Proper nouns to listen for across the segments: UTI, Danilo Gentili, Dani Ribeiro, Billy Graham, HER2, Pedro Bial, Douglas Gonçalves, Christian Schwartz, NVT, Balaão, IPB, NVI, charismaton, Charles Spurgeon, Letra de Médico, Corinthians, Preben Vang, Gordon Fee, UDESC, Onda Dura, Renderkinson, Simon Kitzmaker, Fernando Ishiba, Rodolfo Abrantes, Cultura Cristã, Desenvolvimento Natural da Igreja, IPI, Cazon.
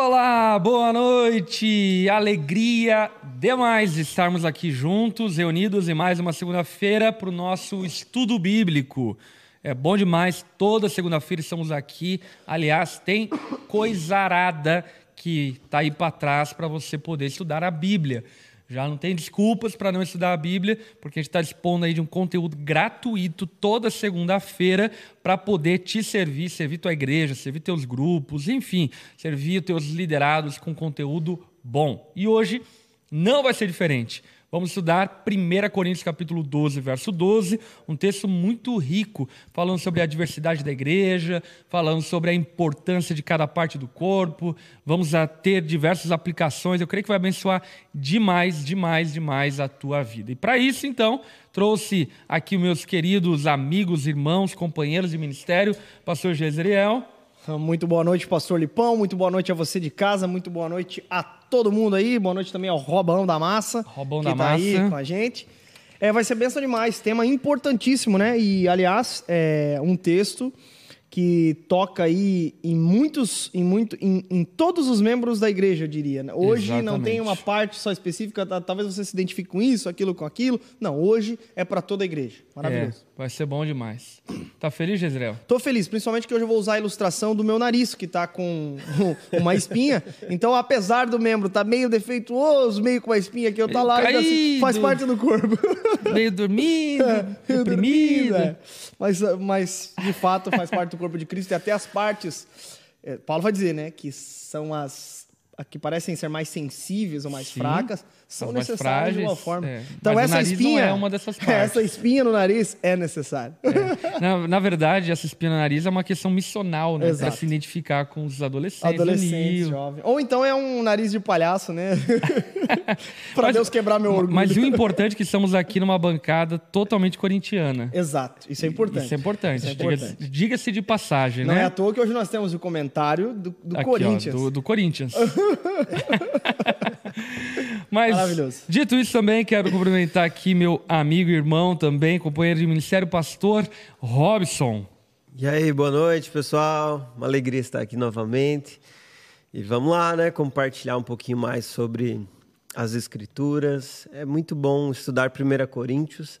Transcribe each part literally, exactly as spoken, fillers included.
Olá, boa noite! Alegria demais estarmos aqui juntos, reunidos em mais uma segunda-feira para o nosso estudo bíblico. É bom demais, toda segunda-feira estamos aqui. Aliás, tem coisarada que está aí para trás para você poder estudar a Bíblia. Já não tem desculpas para não estudar a Bíblia, porque a gente está dispondo aí de um conteúdo gratuito toda segunda-feira para poder te servir, servir tua igreja, servir teus grupos, enfim, servir teus liderados com conteúdo bom. E hoje não vai ser diferente. Vamos estudar primeira Coríntios capítulo doze, verso doze, um texto muito rico, falando sobre a diversidade da igreja, falando sobre a importância de cada parte do corpo. Vamos a ter diversas aplicações, eu creio que vai abençoar demais, demais, demais a tua vida. E para isso, então, trouxe aqui meus queridos amigos, irmãos, companheiros de ministério, pastor Jezriel. Muito boa noite, pastor Lipão, muito boa noite a você de casa, muito boa noite a todos. Todo mundo aí, boa noite também ao Robão da Massa, Robão que está aí com a gente. É, vai ser bênção demais, tema importantíssimo, né? E, aliás, é um texto que toca aí em muitos, em, muito, em, em todos os membros da igreja, eu diria. Hoje Exatamente. Não tem uma parte só específica, talvez você se identifique com isso, aquilo com aquilo. Não, hoje é para toda a igreja. Maravilhoso. É, vai ser bom demais. Tá feliz, Jezreel? Tô feliz, principalmente que hoje eu vou usar a ilustração do meu nariz, que tá com uma espinha. Então, apesar do membro tá meio defeituoso, meio com uma espinha que eu tá lá, ainda assim, faz parte do corpo. Meio dormido, meio deprimido. É. Mas, mas, de fato, faz parte do corpo de Cristo e até as partes, é, Paulo vai dizer, né, que são as a que parecem ser mais sensíveis ou mais Sim, fracas, são necessárias frágeis, de uma forma. É. Então mas essa o nariz espinha, não é uma dessas partes. Essa espinha no nariz é necessária. É. Na, na verdade, essa espinha no nariz é uma questão missional, né, para se identificar com os adolescentes, adolescentes jovens. Ou então é um nariz de palhaço, né? Para Deus quebrar meu orgulho. Mas o importante é que estamos aqui numa bancada totalmente corintiana. Exato, isso é importante. Isso é importante, é importante. Diga-se, diga-se de passagem. Não né? é à toa que hoje nós temos o comentário do, do aqui, Corinthians. Ó, do, do Corinthians. Mas, dito isso também, quero cumprimentar aqui meu amigo, irmão também, companheiro de ministério, pastor Robson. E aí, boa noite, pessoal. Uma alegria estar aqui novamente. E vamos lá, né, compartilhar um pouquinho mais sobre as Escrituras. É muito bom estudar primeira Coríntios.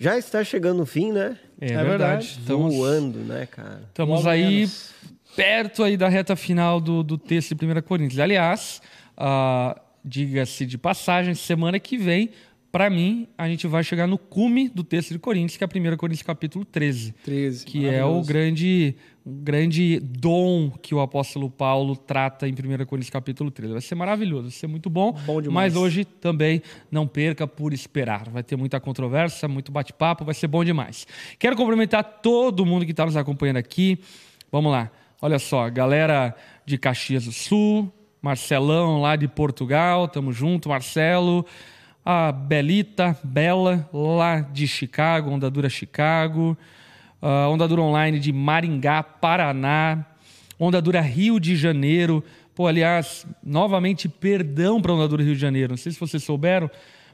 Já está chegando o fim, né? É, é verdade. verdade. Estamos voando, né, cara? Estamos aí menos. perto aí da reta final do, do texto de primeira Coríntios. Aliás, uh, diga-se de passagem, semana que vem, para mim, a gente vai chegar no cume do texto de Coríntios, que é primeira Coríntios capítulo treze. treze que é o grande, o grande dom que o apóstolo Paulo trata em primeira Coríntios capítulo treze. Vai ser maravilhoso, vai ser muito bom, bom mas hoje também não perca por esperar. Vai ter muita controvérsia, muito bate-papo, vai ser bom demais. Quero cumprimentar todo mundo que está nos acompanhando aqui. Vamos lá, olha só, galera de Caxias do Sul, Marcelão lá de Portugal, tamo junto, Marcelo. A Belita, Bela, lá de Chicago, Onda Dura Chicago, uh, Onda Dura Online de Maringá, Paraná, Onda Dura Rio de Janeiro. Pô, aliás, novamente, perdão para Onda Dura Rio de Janeiro. Não sei se vocês souberam,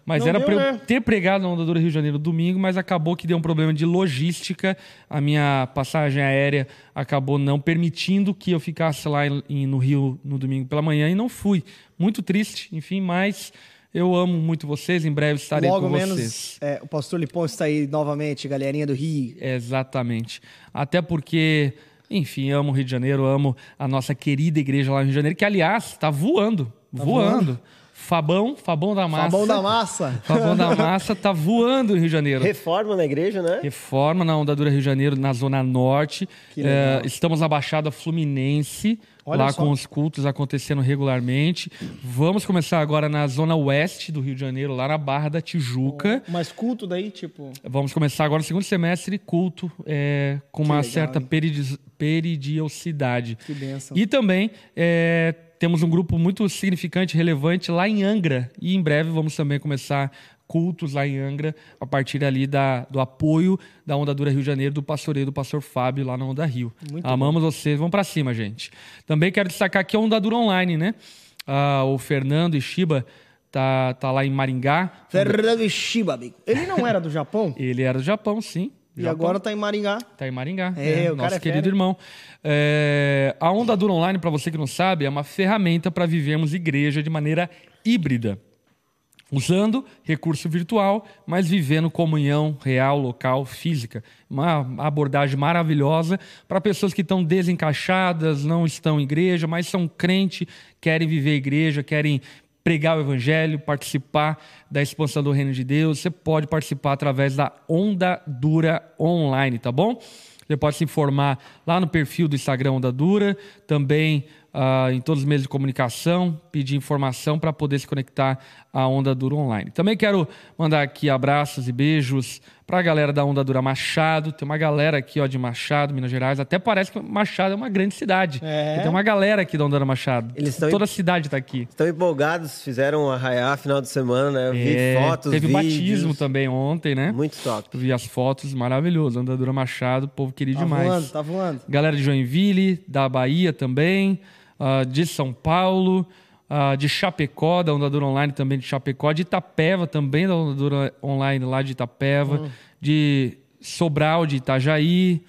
mas não era para eu né? ter pregado na Onda Dura Rio de Janeiro domingo, mas acabou que deu um problema de logística. A minha passagem aérea acabou não permitindo que eu ficasse lá em, no Rio no domingo pela manhã e não fui. Muito triste, enfim, mas... eu amo muito vocês, em breve estarei Logo com menos, vocês. É, o pastor Lipão está aí novamente, galerinha do Rio. Exatamente. Até porque, enfim, amo o Rio de Janeiro, amo a nossa querida igreja lá no Rio de Janeiro, que, aliás, está voando, tá voando. voando. Fabão, Fabão da Massa. Fabão da Massa. Fabão da Massa tá voando no Rio de Janeiro. Reforma na igreja, né? Reforma na Onda Dura Rio de Janeiro, na Zona Norte. É, estamos na Baixada Fluminense, Olha lá só. com os cultos acontecendo regularmente. Vamos começar agora na Zona Oeste do Rio de Janeiro, lá na Barra da Tijuca. Oh, mas culto daí, tipo... Vamos começar agora no segundo semestre, culto é, com que uma legal, certa peridis, peridiosidade. Que bênção. E também... É, temos um grupo muito significante, relevante lá em Angra. E em breve vamos também começar cultos lá em Angra, a partir ali da, do apoio da Onda Dura Rio de Janeiro, do pastoreio do pastor Fábio lá na Onda Rio. Muito Amamos bom. vocês, vamos para cima, gente. Também quero destacar aqui a Onda Dura Online, né? Ah, o Fernando Ishiba tá, tá lá em Maringá. Fernando Ishiba, amigo. Ele não era do Japão? Ele era do Japão, sim. E já agora está tô... em Maringá. Está em Maringá, é, é, o nosso cara é querido fera. Irmão. É, a Onda Dura Online, para você que não sabe, é uma ferramenta para vivermos igreja de maneira híbrida. Usando recurso virtual, mas vivendo comunhão real, local, física. Uma abordagem maravilhosa para pessoas que estão desencaixadas, não estão em igreja, mas são crente, querem viver a igreja, querem pregar o evangelho, participar da expansão do reino de Deus. Você pode participar através da Onda Dura Online, tá bom? Você pode se informar lá no perfil do Instagram Onda Dura, também uh, em todos os meios de comunicação, pedir informação para poder se conectar à Onda Dura Online. Também quero mandar aqui abraços e beijos para a galera da Onda Dura Machado. Tem uma galera aqui ó, de Machado, Minas Gerais. Até parece que Machado é uma grande cidade. É. Tem uma galera aqui da Onda Dura Machado. Eles estão Toda em... a cidade está aqui. Estão empolgados, fizeram um arraiá final de semana, né? Eu vi é. fotos, Teve vídeos. Batismo também ontem, né? Muito top. Eu vi as fotos, maravilhoso. Onda Dura Machado, povo querido tá demais. Tá voando, tá voando. Galera de Joinville, da Bahia também, uh, de São Paulo... Uh, de Chapecó, da Onda Dura Online também de Chapecó, de Itapeva também da Onda Dura Online lá de Itapeva, hum. de Sobral, de Itajaí.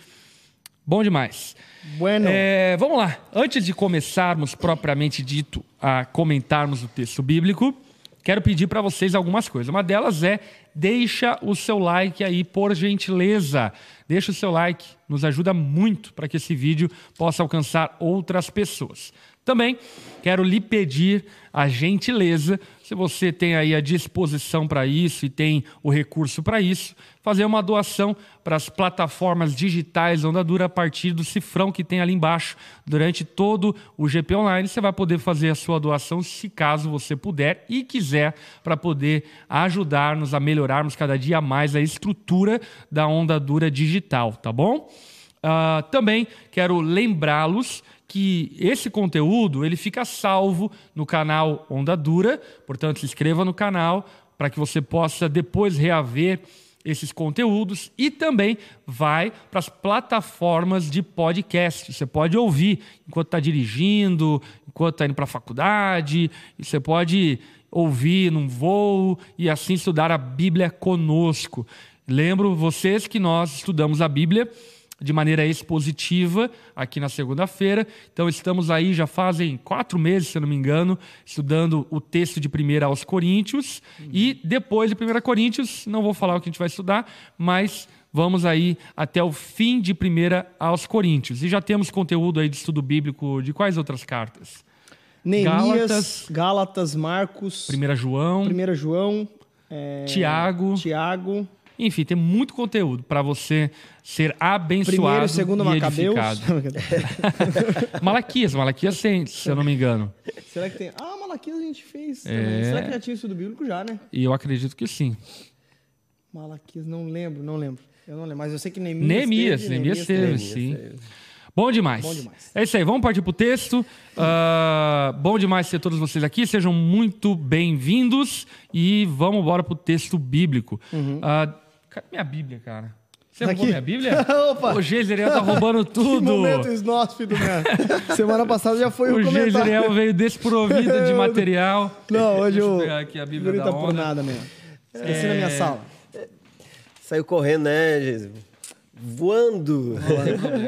Bom demais. Bueno. É, vamos lá. Antes de começarmos, propriamente dito, a comentarmos o texto bíblico, quero pedir para vocês algumas coisas. Uma delas é, deixa o seu like aí, por gentileza. Deixa o seu like, nos ajuda muito para que esse vídeo possa alcançar outras pessoas. Também quero lhe pedir a gentileza, se você tem aí a disposição para isso e tem o recurso para isso, fazer uma doação para as plataformas digitais Onda Dura a partir do cifrão que tem ali embaixo. Durante todo o G P Online, você vai poder fazer a sua doação, se caso você puder e quiser, para poder ajudar-nos a melhorarmos cada dia mais a estrutura da Onda Dura digital, tá bom? Uh, também quero lembrá-los que esse conteúdo ele fica salvo no canal Onda Dura, portanto se inscreva no canal para que você possa depois reaver esses conteúdos e também vai para as plataformas de podcast. Você pode ouvir enquanto está dirigindo, enquanto está indo para a faculdade, e você pode ouvir num voo e assim estudar a Bíblia conosco. Lembro vocês que nós estudamos a Bíblia de maneira expositiva, aqui na segunda-feira. Então, estamos aí, já fazem quatro meses, se eu não me engano, estudando o texto de primeira aos Coríntios. Uhum. E depois de primeira Coríntios, não vou falar o que a gente vai estudar, mas vamos aí até o fim de primeira aos Coríntios. E já temos conteúdo aí de estudo bíblico de quais outras cartas? Neemias, Gálatas, Gálatas Marcos, primeira João, primeira João é... Tiago, Tiago... Enfim, tem muito conteúdo para você ser abençoado e segundo edificado. Malaquias, Malaquias tem, se eu não me engano. Será que tem? Ah, Malaquias a gente fez é... também. Será que já tinha estudo bíblico já, né? E eu acredito que sim. Malaquias, não lembro, não lembro. Eu não lembro, mas eu sei que Neemias Neemias, teve, Neemias, Neemias teve, sim. Teve. Bom demais. Bom demais. É isso aí, vamos partir para o texto. Uh, bom demais ter todos vocês aqui, sejam muito bem-vindos e vamos embora para o texto bíblico. Uhum. Uh, Cadê minha Bíblia, cara? Você roubou minha Bíblia? Opa! O Geiseriel tá roubando tudo. Que momento esnóspido, né? Semana passada já foi o um comentário. O Geiseriel veio desprovido de material. Não, hoje eu... Deixa eu pegar aqui a Bíblia da Onda. Não tá por nada mesmo. Esqueci é... na minha sala. Saiu correndo, né, Geiseriel? Voando.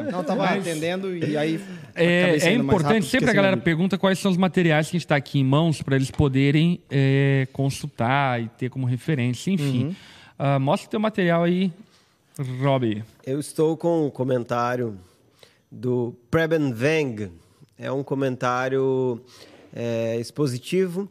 Não, não tava Mas... atendendo e aí... É, é importante, sempre a galera pergunta quais são os materiais que a gente tá aqui em mãos para eles poderem é, consultar e ter como referência, enfim. Uhum. Uh, mostra o teu material aí, Robbie. Eu estou com um comentário do Preben Vang. É um comentário é, expositivo.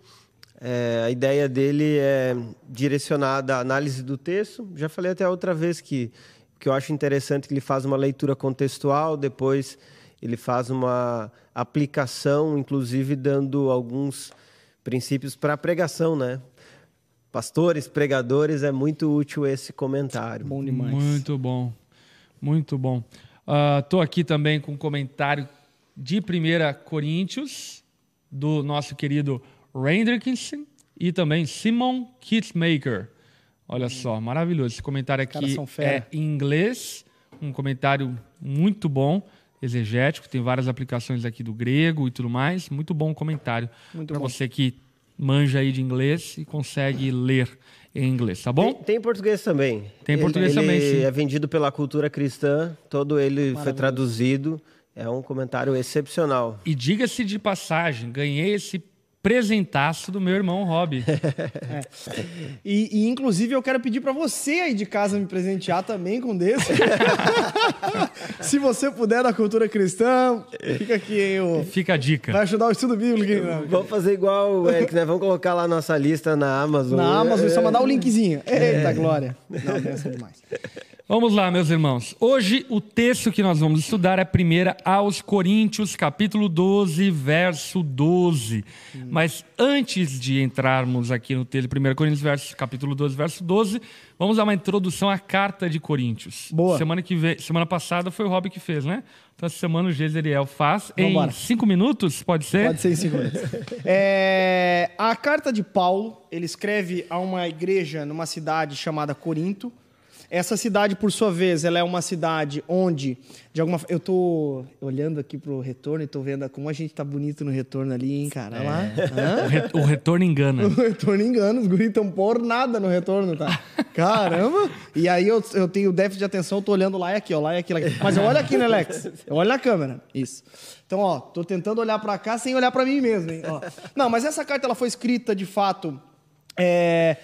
É, a ideia dele é direcionada à análise do texto. Já falei até outra vez que, que eu acho interessante que ele faz uma leitura contextual, depois ele faz uma aplicação, inclusive dando alguns princípios para a pregação, né? Pastores, pregadores, é muito útil esse comentário. Bom demais. Muito bom, muito bom. Estou uh, aqui também com um comentário de primeira Coríntios, do nosso querido Renderkinson e também Simon Kitzmaker. Olha hum. só, maravilhoso. Esse comentário aqui é em inglês, um comentário muito bom, exegético, tem várias aplicações aqui do grego e tudo mais. Muito bom o comentário para você que manja aí de inglês e consegue ler em inglês, tá bom? Tem, tem português também. Tem português ele, também, ele sim. Ele é vendido pela Cultura Cristã, todo ele foi traduzido. É um comentário excepcional. E diga-se de passagem, ganhei esse presentaço do meu irmão Rob. É. E, e, inclusive, eu quero pedir para você aí de casa me presentear também com um desse. Se você puder, da Cultura Cristã, fica aqui, hein? O... Fica a dica. Vai ajudar o estudo bíblico. Hein? Vamos fazer igual o Eric, né? Vamos colocar lá a nossa lista na Amazon. Na Amazon, é só mandar o um linkzinho. Eita, é. Glória. Não, pensa demais. Vamos lá, meus irmãos. Hoje, o texto que nós vamos estudar é a primeira aos Coríntios, capítulo doze, verso doze. Hum. Mas antes de entrarmos aqui no texto de primeira Coríntios, verso, capítulo doze, verso doze, vamos dar uma introdução à carta de Coríntios. Boa. Semana, que vem, semana passada foi o Rob que fez, né? Então, essa semana o Geseriel faz. Vambora. Em cinco minutos, pode ser? Pode ser em cinco minutos. É, a carta de Paulo, ele escreve a uma igreja numa cidade chamada Corinto. Essa cidade, por sua vez, ela é uma cidade onde, de alguma forma... Eu tô olhando aqui pro retorno e tô vendo como a gente tá bonito no retorno ali, hein, cara? É. Lá. O, re... o retorno engana. O retorno engana. Os guris estão por nada no retorno, tá? Caramba! E aí eu, eu tenho déficit de atenção, eu tô olhando lá e aqui, ó, lá e aqui, lá e aqui. Mas eu olho aqui, né, Alex? Eu olho na câmera. Isso. Então, ó, tô tentando olhar pra cá sem olhar pra mim mesmo, hein? Ó. Não, mas essa carta, ela foi escrita, de fato, é...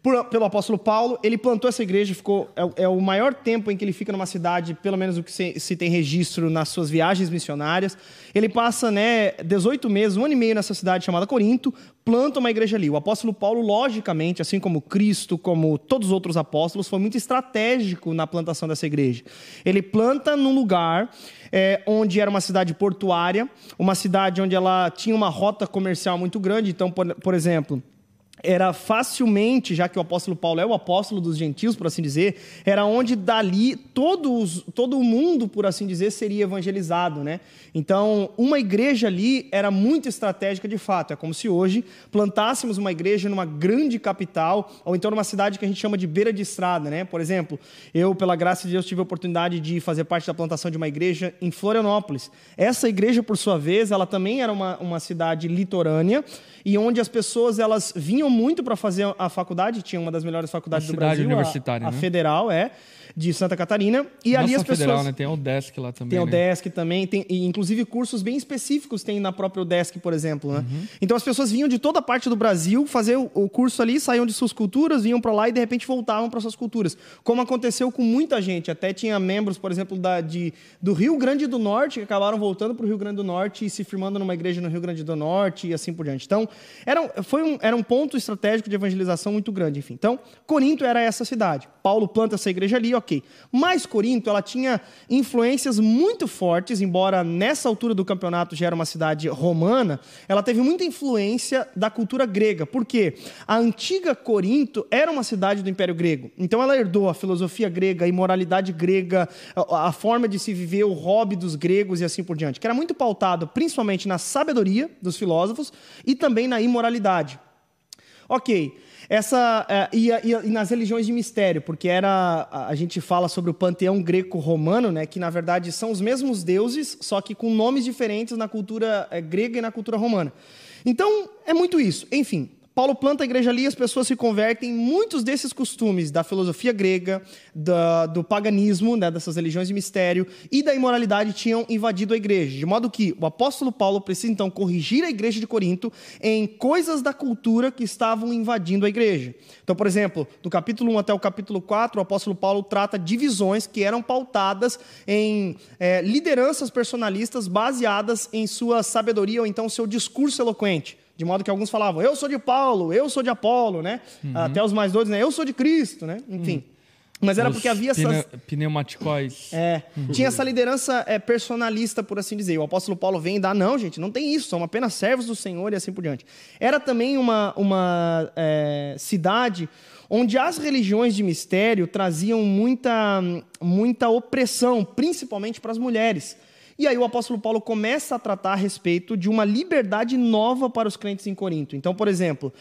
Por, pelo apóstolo Paulo. Ele plantou essa igreja, ficou, é, é o maior tempo em que ele fica numa cidade, pelo menos o que se, se tem registro nas suas viagens missionárias. Ele passa, né, dezoito meses, um ano e meio nessa cidade chamada Corinto, planta uma igreja ali. O apóstolo Paulo, logicamente, assim como Cristo, como todos os outros apóstolos, foi muito estratégico na plantação dessa igreja. Ele planta num lugar é, onde era uma cidade portuária, uma cidade onde ela tinha uma rota comercial muito grande. Então, por, por exemplo... Era facilmente, já que o apóstolo Paulo é o apóstolo dos gentios, por assim dizer, era onde dali todos, todo o mundo, por assim dizer, seria evangelizado, né? Então, uma igreja ali era muito estratégica de fato. É como se hoje plantássemos uma igreja numa grande capital, ou então numa cidade que a gente chama de beira de estrada, né? Por exemplo, eu, pela graça de Deus, tive a oportunidade de fazer parte da plantação de uma igreja em Florianópolis. Essa igreja, por sua vez, ela também era uma, uma cidade litorânea, e onde as pessoas, elas vinham muito para fazer a faculdade, tinha uma das melhores faculdades do Brasil, universitária, a, a né? Federal, é, de Santa Catarina. E Nossa, ali as pessoas... Federal, né? Tem a UDESC lá também. Tem a UDESC, né? Também, tem, e inclusive cursos bem específicos tem na própria UDESC, por exemplo, né? Uhum. Então as pessoas vinham de toda parte do Brasil fazer o, o curso ali, saíam de suas culturas, vinham para lá e de repente voltavam para suas culturas. Como aconteceu com muita gente, até tinha membros, por exemplo, da, de, do Rio Grande do Norte, que acabaram voltando para o Rio Grande do Norte e se firmando numa igreja no Rio Grande do Norte e assim por diante. Então, era, foi um, era um ponto estratégico de evangelização muito grande, enfim. Então, Corinto era essa cidade. Paulo planta essa igreja ali, ok. Mas Corinto, ela tinha influências muito fortes, embora nessa altura do campeonato já era uma cidade romana, ela teve muita influência da cultura grega. Por quê? A antiga Corinto era uma cidade do Império Grego. Então, ela herdou a filosofia grega, a imoralidade grega, a forma de se viver, o hobby dos gregos e assim por diante, que era muito pautado principalmente na sabedoria dos filósofos e também na imoralidade. Ok, essa, uh, e, e, e nas religiões de mistério, porque era, a gente fala sobre o panteão greco-romano, né, que na verdade são os mesmos deuses, só que com nomes diferentes na cultura uh, grega e na cultura romana. Então, é muito isso. Enfim, Paulo planta a igreja ali, as pessoas se convertem, muitos desses costumes da filosofia grega, da, do paganismo, né, dessas religiões de mistério e da imoralidade tinham invadido a igreja, de modo que o apóstolo Paulo precisa então corrigir a igreja de Corinto em coisas da cultura que estavam invadindo a igreja. Então, por exemplo, do capítulo um até o capítulo quatro, o apóstolo Paulo trata divisões que eram pautadas em é, lideranças personalistas baseadas em sua sabedoria ou então seu discurso eloquente. De modo que alguns falavam, eu sou de Paulo, eu sou de Apolo, né? Uhum. Até os mais doidos, né? Eu sou de Cristo, né? Enfim. Uhum. Mas era os porque havia essas... Pneumaticóis. É, tinha essa liderança é, personalista, por assim dizer. O apóstolo Paulo vem e dá, não, gente, não tem isso. São apenas servos do Senhor e assim por diante. Era também uma, uma é, cidade onde as religiões de mistério traziam muita, muita opressão, principalmente para as mulheres. E aí o apóstolo Paulo começa a tratar a respeito de uma liberdade nova para os crentes em Corinto. Então, por exemplo,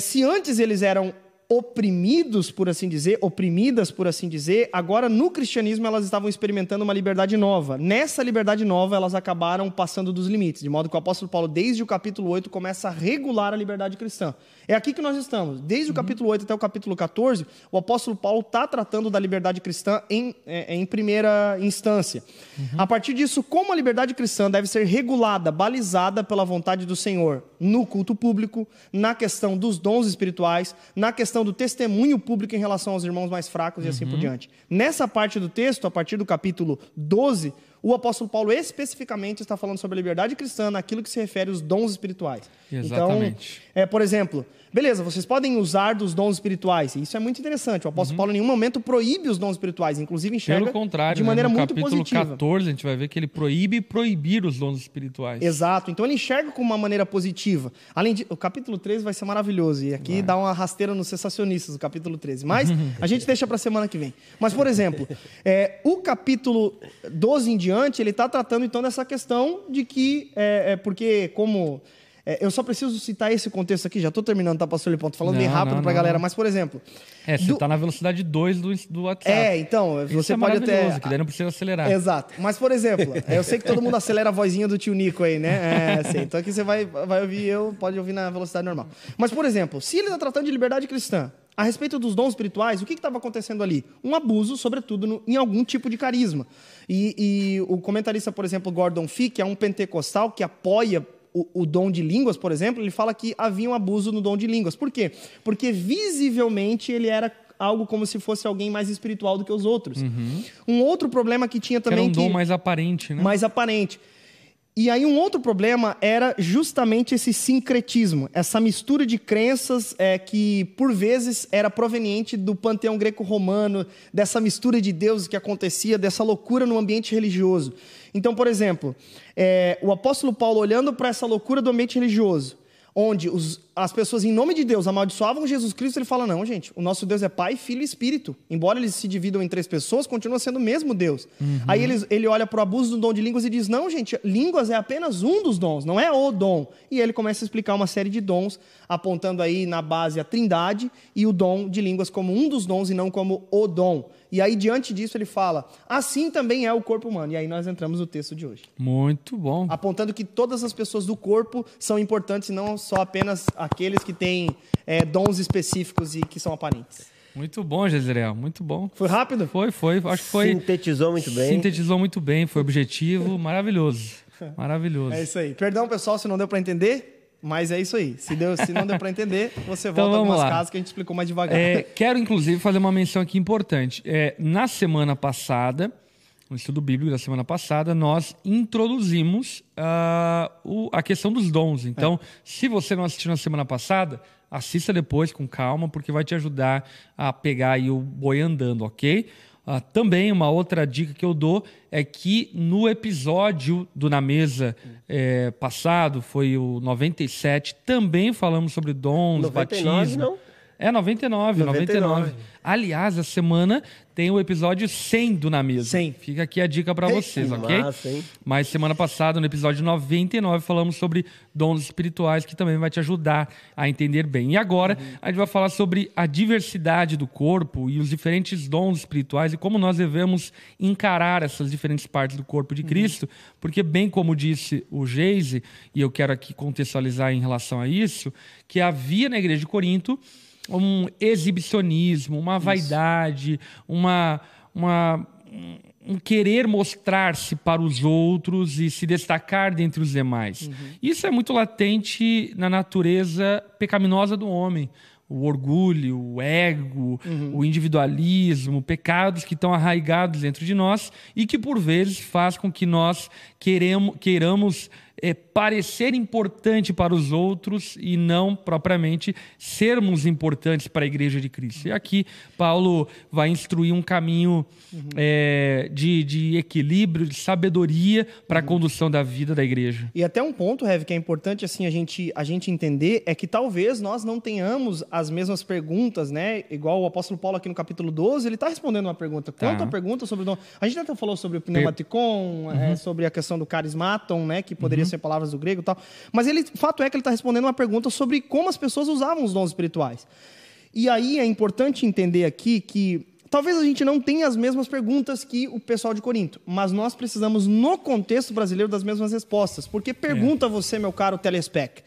se antes eles eram oprimidos, por assim dizer, oprimidas, por assim dizer, agora no cristianismo elas estavam experimentando uma liberdade nova. Nessa liberdade nova elas acabaram passando dos limites, de modo que o apóstolo Paulo, desde o capítulo oito, começa a regular a liberdade cristã. É aqui que nós estamos. Desde o capítulo oito até o capítulo quatorze, o apóstolo Paulo está tratando da liberdade cristã em, em primeira instância. Uhum. A partir disso, como a liberdade cristã deve ser regulada, balizada pela vontade do Senhor no culto público, na questão dos dons espirituais, na questão do testemunho público em relação aos irmãos mais fracos e uhum. assim por diante. Nessa parte do texto, a partir do capítulo doze, o apóstolo Paulo especificamente está falando sobre a liberdade cristã naquilo que se refere aos dons espirituais. Exatamente. Então, é, por exemplo, beleza, vocês podem usar dos dons espirituais. Isso é muito interessante. O apóstolo uhum. Paulo em nenhum momento proíbe os dons espirituais. Inclusive enxerga Pelo contrário, de maneira né? muito positiva. No capítulo quatorze a gente vai ver que ele proíbe proibir os dons espirituais. Exato. Então ele enxerga com uma maneira positiva. Além de, o capítulo treze vai ser maravilhoso. E aqui vai. dá uma rasteira nos sensacionistas o capítulo treze. Mas a gente deixa para a semana que vem. Mas, por exemplo, é, o capítulo doze em diante, ele está tratando então dessa questão de que, é, é porque como... É, eu só preciso citar esse contexto aqui, já estou terminando, tá, pastor Liponto? Falando não, bem rápido para a galera, mas, por exemplo... É, você está do... na velocidade dois do, do WhatsApp. É, então, Isso você é pode até... que daí não precisa acelerar. Exato. Mas, por exemplo, eu sei que todo mundo acelera a vozinha do tio Nico aí, né? É, sei. Então aqui você vai, vai ouvir, eu pode ouvir na velocidade normal. Mas, por exemplo, se ele está tratando de liberdade cristã, a respeito dos dons espirituais, o que estava acontecendo ali? Um abuso, sobretudo, no, em algum tipo de carisma. E, e o comentarista, por exemplo, Gordon Fee, que é um pentecostal que apoia o, o dom de línguas, por exemplo, ele fala que havia um abuso no dom de línguas. Por quê? Porque visivelmente ele era algo como se fosse alguém mais espiritual do que os outros. Uhum. Um outro problema que tinha também... Era um dom que, mais aparente, né? Mais aparente. E aí um outro problema era justamente esse sincretismo, essa mistura de crenças é, que, por vezes, era proveniente do panteão greco-romano, dessa mistura de deuses que acontecia, dessa loucura no ambiente religioso. Então, por exemplo, é, o apóstolo Paulo, olhando para essa loucura do ambiente religioso, onde os, as pessoas, em nome de Deus, amaldiçoavam Jesus Cristo, ele fala, não, gente, o nosso Deus é Pai, Filho e Espírito. Embora eles se dividam em três pessoas, continua sendo o mesmo Deus. Uhum. Aí ele, ele olha para o abuso do dom de línguas e diz, não, gente, línguas é apenas um dos dons, não é o dom. E ele começa a explicar uma série de dons, apontando aí na base a trindade e o dom de línguas como um dos dons e não como o dom. E aí, diante disso, ele fala, assim também é o corpo humano. E aí nós entramos no texto de hoje. Muito bom. Apontando que todas as pessoas do corpo são importantes e não só apenas aqueles que têm é, dons específicos e que são aparentes. Muito bom, Jezreel, muito bom. Foi rápido? Foi, foi. Acho que foi. Sintetizou muito bem. Sintetizou muito bem, foi objetivo, maravilhoso. Maravilhoso. É isso aí. Perdão, pessoal, se não deu para entender... Mas é isso aí. Se, deu, se não deu para entender, você então, volta algumas lá. casas que a gente explicou mais devagar. É, quero, inclusive, fazer uma menção aqui importante. É, na semana passada, no estudo bíblico da semana passada, nós introduzimos uh, o, a questão dos dons. Então, é. se você não assistiu na semana passada, assista depois com calma, porque vai te ajudar a pegar aí o boi andando, ok? Uh, também uma outra dica que eu dou é que no episódio do Na Mesa é, passado, foi o noventa e sete, também falamos sobre dons, noventa e nove, batismo. Não? É, noventa e nove, noventa e nove. Aliás, a semana tem o episódio cem do Na Mesa. cem. Fica aqui a dica para vocês, ok? Massa, hein? Mas semana passada, no episódio noventa e nove, falamos sobre dons espirituais, que também vai te ajudar a entender bem. E agora, uhum. a gente vai falar sobre a diversidade do corpo e os diferentes dons espirituais e como nós devemos encarar essas diferentes partes do corpo de Cristo. Uhum. Porque, bem como disse o Geise, e eu quero aqui contextualizar em relação a isso, que havia na igreja de Corinto um exibicionismo, uma vaidade, uma, uma, um querer mostrar-se para os outros e se destacar dentre os demais. Uhum. Isso é muito latente na natureza pecaminosa do homem. O orgulho, o ego, uhum. o individualismo, pecados que estão arraigados dentro de nós e que, por vezes, faz com que nós queremos, queiramos é, parecer importante para os outros e não, propriamente, sermos importantes para a Igreja de Cristo. E aqui, Paulo vai instruir um caminho uhum. é, de, de equilíbrio, de sabedoria para a uhum. condução da vida da Igreja. E até um ponto, Rev, que é importante assim, a, gente, a gente entender é que talvez nós não tenhamos as mesmas perguntas, né? Igual o apóstolo Paulo aqui no capítulo doze, ele está respondendo uma pergunta. Quanto a pergunta sobre o dom... A gente até falou sobre o pneumaticon, uhum. é, sobre a questão do charismaton, né? Que poderia uhum. ser palavras do grego e tal. Mas ele, o fato é que ele está respondendo uma pergunta sobre como as pessoas usavam os dons espirituais. E aí é importante entender aqui que talvez a gente não tenha as mesmas perguntas que o pessoal de Corinto, mas nós precisamos, no contexto brasileiro, das mesmas respostas. Porque pergunta é. você, meu caro telespec,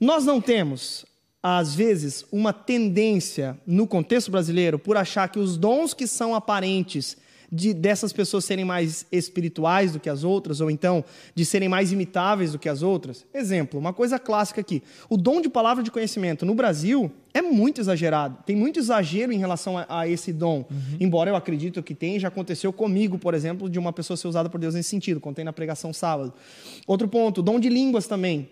nós não temos, às vezes, uma tendência no contexto brasileiro por achar que os dons que são aparentes de, dessas pessoas serem mais espirituais do que as outras, ou então de serem mais imitáveis do que as outras? Exemplo, uma coisa clássica aqui. O dom de palavra de conhecimento no Brasil é muito exagerado. Tem muito exagero em relação a, a esse dom. Uhum. Embora eu acredito que tem, já aconteceu comigo, por exemplo, de uma pessoa ser usada por Deus nesse sentido. Contei na pregação sábado. Outro ponto, dom de línguas também.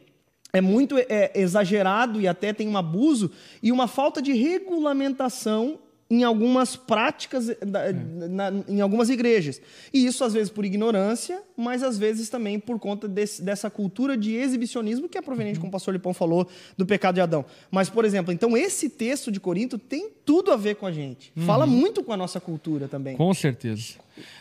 É muito é, exagerado e até tem um abuso e uma falta de regulamentação em algumas práticas, da, é. na, em algumas igrejas. E isso, às vezes, por ignorância, mas, às vezes, também por conta desse, dessa cultura de exibicionismo que é proveniente, uhum. como o pastor Lipão falou, do pecado de Adão. Mas, por exemplo, então, esse texto de Corinto tem tudo a ver com a gente. Uhum. Fala muito com a nossa cultura também. Com certeza.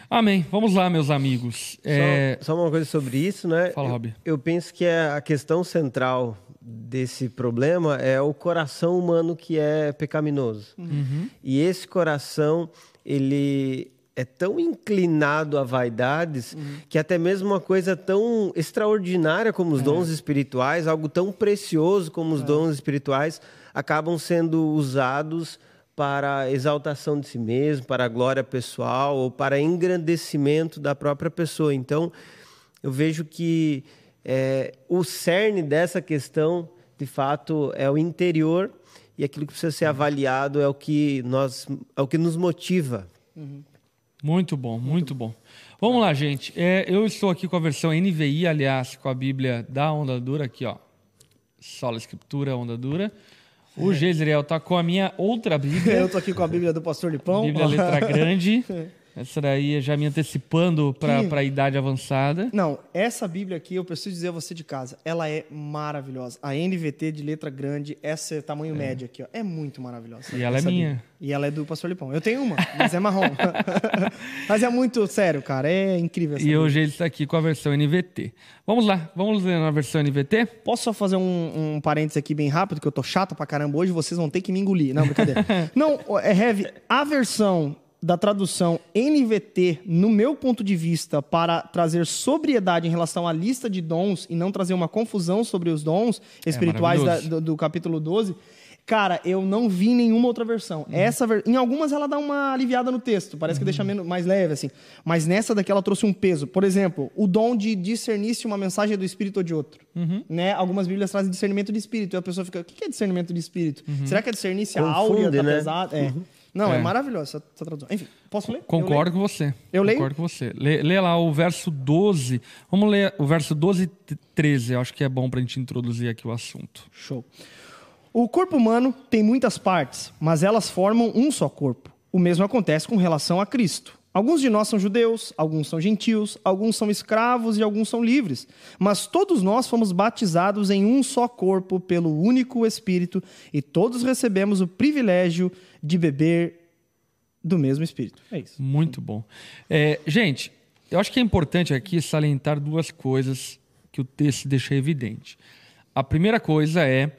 Amém. Vamos lá, meus amigos. É... Só, só uma coisa sobre isso, né? Fala, Rob. Eu, eu penso que a questão central desse problema é o coração humano que é pecaminoso. Uhum. E esse coração, ele é tão inclinado a vaidades, uhum. que até mesmo uma coisa tão extraordinária como os é. dons espirituais, algo tão precioso como os é. dons espirituais, acabam sendo usados para a exaltação de si mesmo, para a glória pessoal ou para engrandecimento da própria pessoa. Então, eu vejo que é, o cerne dessa questão, de fato, é o interior e aquilo que precisa ser avaliado é o que, nós, é o que nos motiva. Uhum. Muito bom, muito, muito bom. bom. Vamos lá, gente. É, eu estou aqui com a versão N V I, aliás, com a Bíblia da Onda Dura, aqui, ó. Sola Escritura, Onda Dura. O Geisriel tá com a minha outra Bíblia. Eu tô aqui com a Bíblia do pastor Lipão. Bíblia letra grande. Essa daí já me antecipando para que... a idade avançada. Não, essa Bíblia aqui, eu preciso dizer a você de casa, ela é maravilhosa. A N V T de letra grande, essa é tamanho é. médio aqui, ó, é muito maravilhosa. E ela é minha. Bíblia. E ela é do pastor Lipão. Eu tenho uma, mas é marrom. Mas é muito sério, cara. É incrível essa. E hoje ele está aqui com a versão N V T. Vamos lá. Vamos ler na versão N V T? Posso só fazer um, um parênteses aqui bem rápido, que eu tô chato pra caramba hoje, vocês vão ter que me engolir. Não, brincadeira. Não, é heavy. A versão da tradução N V T, no meu ponto de vista, para trazer sobriedade em relação à lista de dons e não trazer uma confusão sobre os dons espirituais é da, do, do capítulo doze... Cara, eu não vi nenhuma outra versão. Uhum. Essa ver... Em algumas ela dá uma aliviada no texto, parece uhum. que deixa menos, mais leve, assim. Mas nessa daqui ela trouxe um peso. Por exemplo, o dom de discernir se uma mensagem é do espírito ou de outro. Uhum. Né? Algumas Bíblias trazem discernimento de espírito. E a pessoa fica, o que é discernimento de espírito? Uhum. Será que é discernir se a áurea tá pesada? Né? É. Uhum. Não, é, é maravilhoso essa tradução. Enfim, posso ler? Concordo com você. Eu leio? Concordo com você. Lê, lê lá o verso doze. Vamos ler o verso doze e treze. Eu acho que é bom pra gente introduzir aqui o assunto. Show. O corpo humano tem muitas partes, mas elas formam um só corpo. O mesmo acontece com relação a Cristo. Alguns de nós são judeus, alguns são gentios, alguns são escravos e alguns são livres. Mas todos nós fomos batizados em um só corpo pelo único Espírito e todos recebemos o privilégio de beber do mesmo Espírito. É isso. Muito bom. É, gente, eu acho que é importante aqui salientar duas coisas que o texto deixa evidente. A primeira coisa é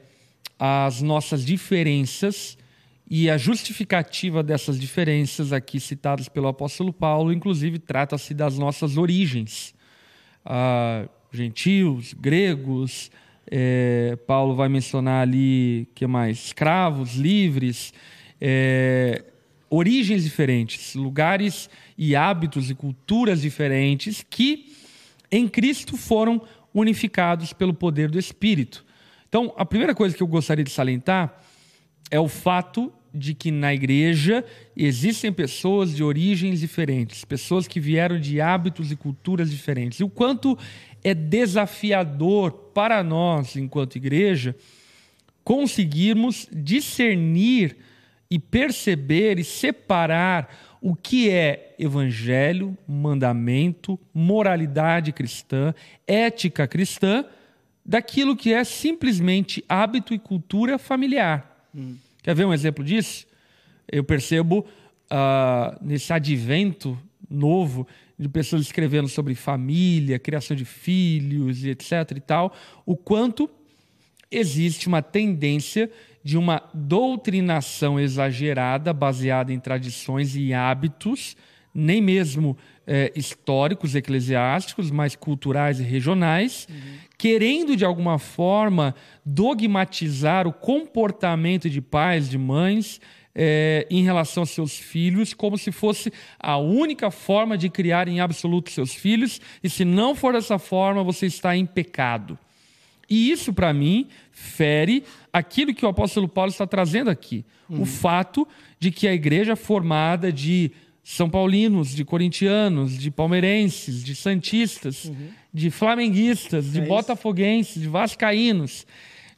as nossas diferenças e a justificativa dessas diferenças aqui citadas pelo apóstolo Paulo, inclusive trata-se das nossas origens. Ah, gentios, gregos, é, Paulo vai mencionar ali, que mais? Escravos, livres, é, origens diferentes, lugares e hábitos e culturas diferentes que em Cristo foram unificados pelo poder do Espírito. Então, a primeira coisa que eu gostaria de salientar é o fato de que na igreja existem pessoas de origens diferentes, pessoas que vieram de hábitos e culturas diferentes. E o quanto é desafiador para nós, enquanto igreja, conseguirmos discernir e perceber e separar o que é evangelho, mandamento, moralidade cristã, ética cristã, daquilo que é simplesmente hábito e cultura familiar. Hum. Quer ver um exemplo disso? Eu percebo uh, nesse advento novo de pessoas escrevendo sobre família, criação de filhos, e etc e tal, o quanto existe uma tendência de uma doutrinação exagerada, baseada em tradições e hábitos, nem mesmo é, históricos, eclesiásticos, mas culturais e regionais, uhum. querendo, de alguma forma, dogmatizar o comportamento de pais, de mães, É, em relação aos seus filhos, como se fosse a única forma de criar em absoluto seus filhos, e se não for dessa forma, você está em pecado. E isso, para mim, fere aquilo que o apóstolo Paulo está trazendo aqui. Uhum. O fato de que a igreja é formada de são paulinos, de corintianos, de palmeirenses, de santistas, uhum. de flamenguistas, de é botafoguenses, de vascaínos,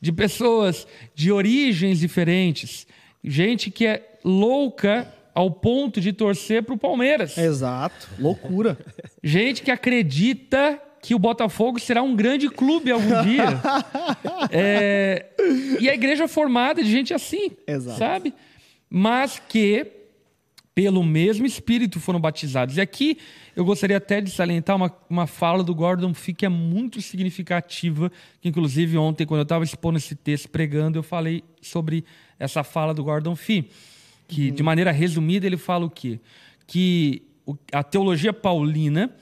de pessoas de origens diferentes. Gente que é louca ao ponto de torcer pro Palmeiras. Exato. Loucura. Gente que acredita que o Botafogo será um grande clube algum dia. é... E a igreja é formada de gente assim, exato. Sabe? Mas que, pelo mesmo Espírito, foram batizados. E aqui eu gostaria até de salientar uma, uma fala do Gordon Fee que é muito significativa, que inclusive ontem, quando eu estava expondo esse texto, pregando, eu falei sobre essa fala do Gordon Fee, que, uhum. de maneira resumida, ele fala o quê? Que a teologia paulina,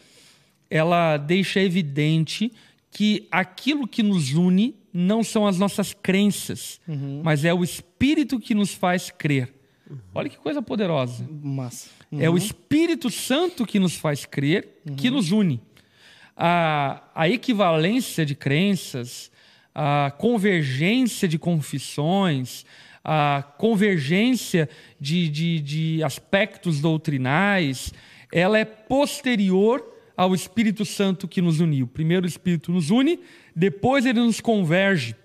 ela deixa evidente que aquilo que nos une não são as nossas crenças, uhum. mas é o Espírito que nos faz crer. Uhum. Olha que coisa poderosa. Massa. Uhum. É o Espírito Santo que nos faz crer, uhum. que nos une. A, a equivalência de crenças, a convergência de confissões, a convergência de, de, de aspectos doutrinais, ela é posterior ao Espírito Santo que nos uniu. Primeiro o Espírito nos une, depois ele nos converge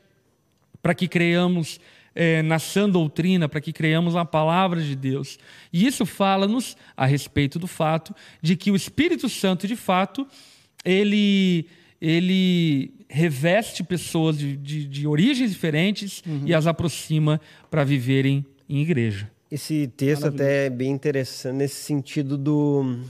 para que creiamos é, na sã doutrina, para que creiamos na palavra de Deus. E isso fala-nos a respeito do fato de que o Espírito Santo, de fato, ele... ele reveste pessoas de, de, de origens diferentes uhum. e as aproxima para viverem em igreja. Esse texto até é bem interessante nesse sentido do,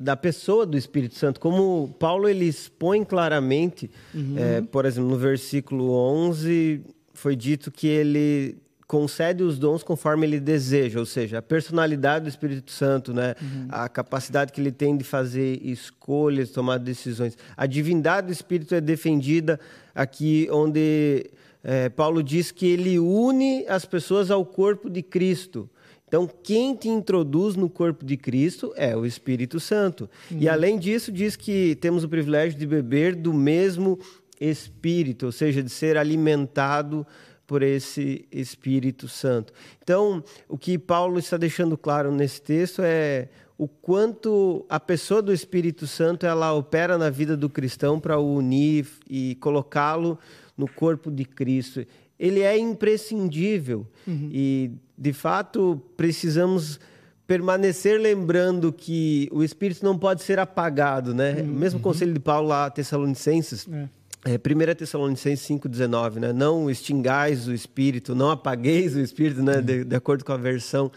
da pessoa do Espírito Santo. Como Paulo ele expõe claramente, uhum. é, por exemplo, no versículo onze, foi dito que ele concede os dons conforme ele deseja, ou seja, a personalidade do Espírito Santo, né? Uhum. A capacidade que ele tem de fazer escolhas, tomar decisões. A divindade do Espírito é defendida aqui onde é, Paulo diz que ele une as pessoas ao corpo de Cristo. Então, quem te introduz no corpo de Cristo é o Espírito Santo. Uhum. E além disso, diz que temos o privilégio de beber do mesmo Espírito, ou seja, de ser alimentado por esse Espírito Santo. Então, o que Paulo está deixando claro nesse texto é o quanto a pessoa do Espírito Santo ela opera na vida do cristão para o unir e colocá-lo no corpo de Cristo. Ele é imprescindível uhum. e, de fato, precisamos permanecer lembrando que o Espírito não pode ser apagado, né? Uhum. O mesmo conselho de Paulo lá a Tessalonicenses... É. É, primeira Tessalonicenses cinco, dezenove, né? Não extingais o Espírito, não apagueis o Espírito, né? de, de acordo com a versão.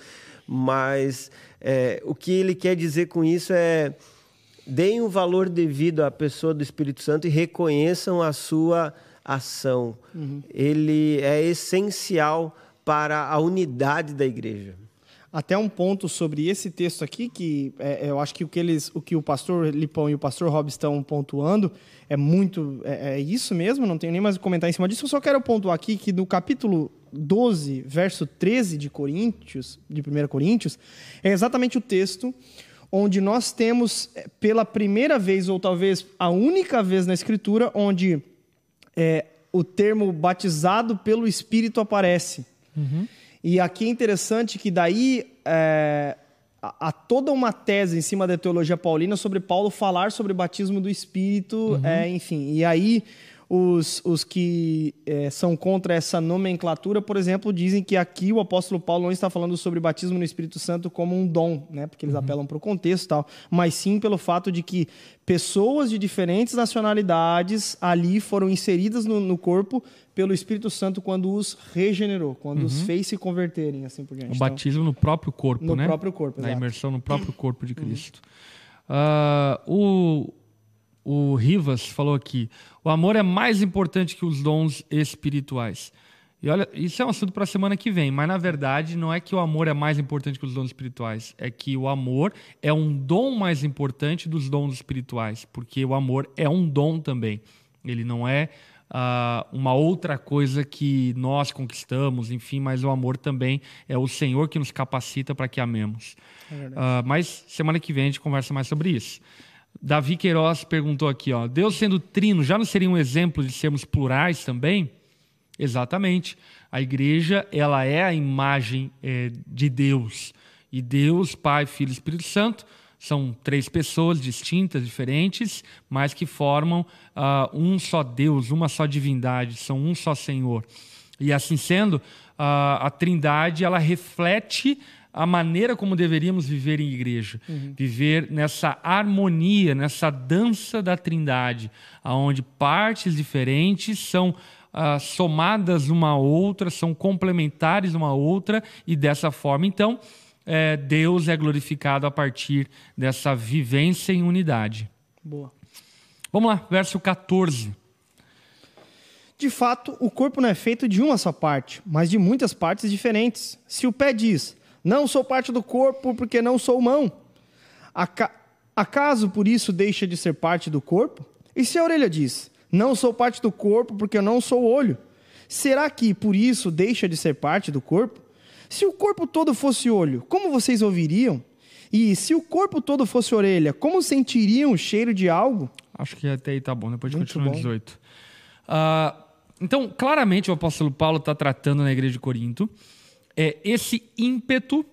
Mas é, o que ele quer dizer com isso é deem o valor devido à pessoa do Espírito Santo e reconheçam a sua ação. Uhum. Ele é essencial para a unidade da igreja. Até um ponto sobre esse texto aqui, que é, eu acho que o que, eles, o que o pastor Lipão e o pastor Rob estão pontuando é muito... É, é isso mesmo, não tenho nem mais o comentar em cima disso. Eu só quero pontuar aqui que no capítulo doze, verso treze de Coríntios, de primeira Coríntios, é exatamente o texto onde nós temos pela primeira vez, ou talvez a única vez na Escritura, onde é, o termo batizado pelo Espírito aparece. Uhum. E aqui é interessante que daí é, há toda uma tese em cima da teologia paulina sobre Paulo falar sobre o batismo do Espírito, uhum. é, enfim. E aí os, os que é, são contra essa nomenclatura, por exemplo, dizem que aqui o apóstolo Paulo não está falando sobre batismo no Espírito Santo como um dom, né? Porque eles uhum. apelam para o contexto e tal, mas sim pelo fato de que pessoas de diferentes nacionalidades ali foram inseridas no, no corpo pelo Espírito Santo quando os regenerou, quando uhum. os fez se converterem, assim por diante. O então, batismo no próprio corpo, no né? No próprio corpo, exato. A imersão no próprio corpo de Cristo. Uhum. Uh, o, o Rivas falou aqui, o amor é mais importante que os dons espirituais. E olha, isso é um assunto para a semana que vem, mas na verdade não é que o amor é mais importante que os dons espirituais, é que o amor é um dom mais importante dos dons espirituais, porque o amor é um dom também. Ele não é uh, uma outra coisa que nós conquistamos, enfim, mas o amor também é o Senhor que nos capacita para que amemos. É uh, mas semana que vem a gente conversa mais sobre isso. Davi Queiroz perguntou aqui, ó, Deus sendo trino, já não seria um exemplo de sermos plurais também? Exatamente. A igreja, ela é a imagem é, de Deus. E Deus, Pai, Filho e Espírito Santo são três pessoas distintas, diferentes, mas que formam uh, um só Deus, uma só divindade, são um só Senhor. E assim sendo, uh, a Trindade, ela reflete a maneira como deveríamos viver em igreja. Uhum. Viver nessa harmonia, nessa dança da Trindade, onde partes diferentes são Uh, somadas uma a outra, são complementares uma a outra, e dessa forma, então, é, Deus é glorificado a partir dessa vivência em unidade. Boa. Vamos lá, verso catorze. De fato, o corpo não é feito de uma só parte, mas de muitas partes diferentes. Se o pé diz, não sou parte do corpo porque não sou mão, aca- acaso por isso deixa de ser parte do corpo? E se a orelha diz, não sou parte do corpo porque eu não sou olho, será que por isso deixa de ser parte do corpo? Se o corpo todo fosse olho, como vocês ouviriam? E se o corpo todo fosse orelha, como sentiriam o cheiro de algo? Acho que até aí tá bom, depois continua dezoito. Uh, então, claramente o apóstolo Paulo está tratando na igreja de Corinto é, esse ímpeto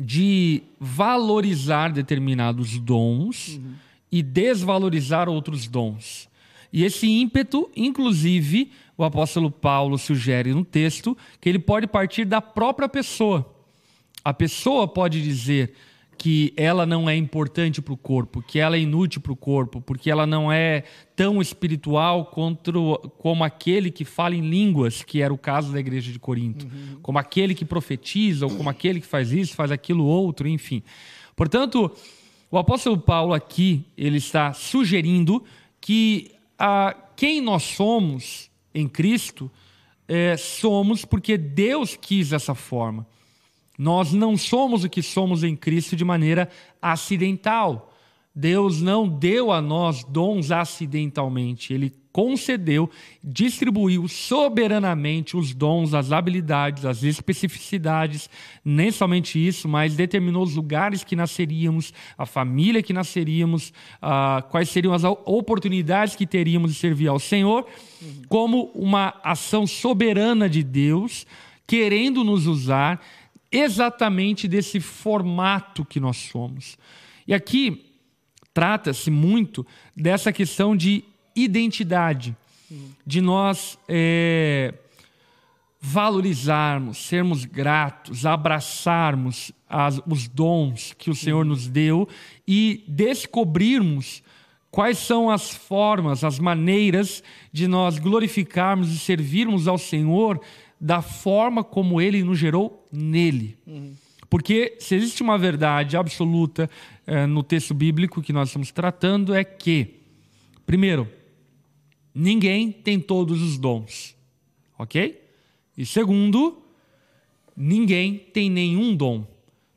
de valorizar determinados dons, uhum, e desvalorizar outros dons. E esse ímpeto, inclusive, o apóstolo Paulo sugere no texto que ele pode partir da própria pessoa. A pessoa pode dizer que ela não é importante para o corpo, que ela é inútil para o corpo, porque ela não é tão espiritual quanto, como aquele que fala em línguas, que era o caso da igreja de Corinto, uhum, como aquele que profetiza, ou como aquele que faz isso, faz aquilo outro, enfim. Portanto, o apóstolo Paulo aqui, ele está sugerindo que a quem nós somos em Cristo, é, somos porque Deus quis essa forma. Nós não somos o que somos em Cristo de maneira acidental. Deus não deu a nós dons acidentalmente. Ele concedeu, distribuiu soberanamente os dons, as habilidades, as especificidades, nem somente isso, mas determinou os lugares que nasceríamos, a família que nasceríamos, ah, quais seriam as oportunidades que teríamos de servir ao Senhor, uhum, como uma ação soberana de Deus, querendo nos usar exatamente desse formato que nós somos. E aqui trata-se muito dessa questão de identidade, de nós é, valorizarmos, sermos gratos, abraçarmos as, os dons que o Senhor nos deu e descobrirmos quais são as formas, as maneiras de nós glorificarmos e servirmos ao Senhor da forma como Ele nos gerou nele. Uhum. Porque se existe uma verdade absoluta é, no texto bíblico que nós estamos tratando é que, primeiro, ninguém tem todos os dons, ok? E segundo, ninguém tem nenhum dom.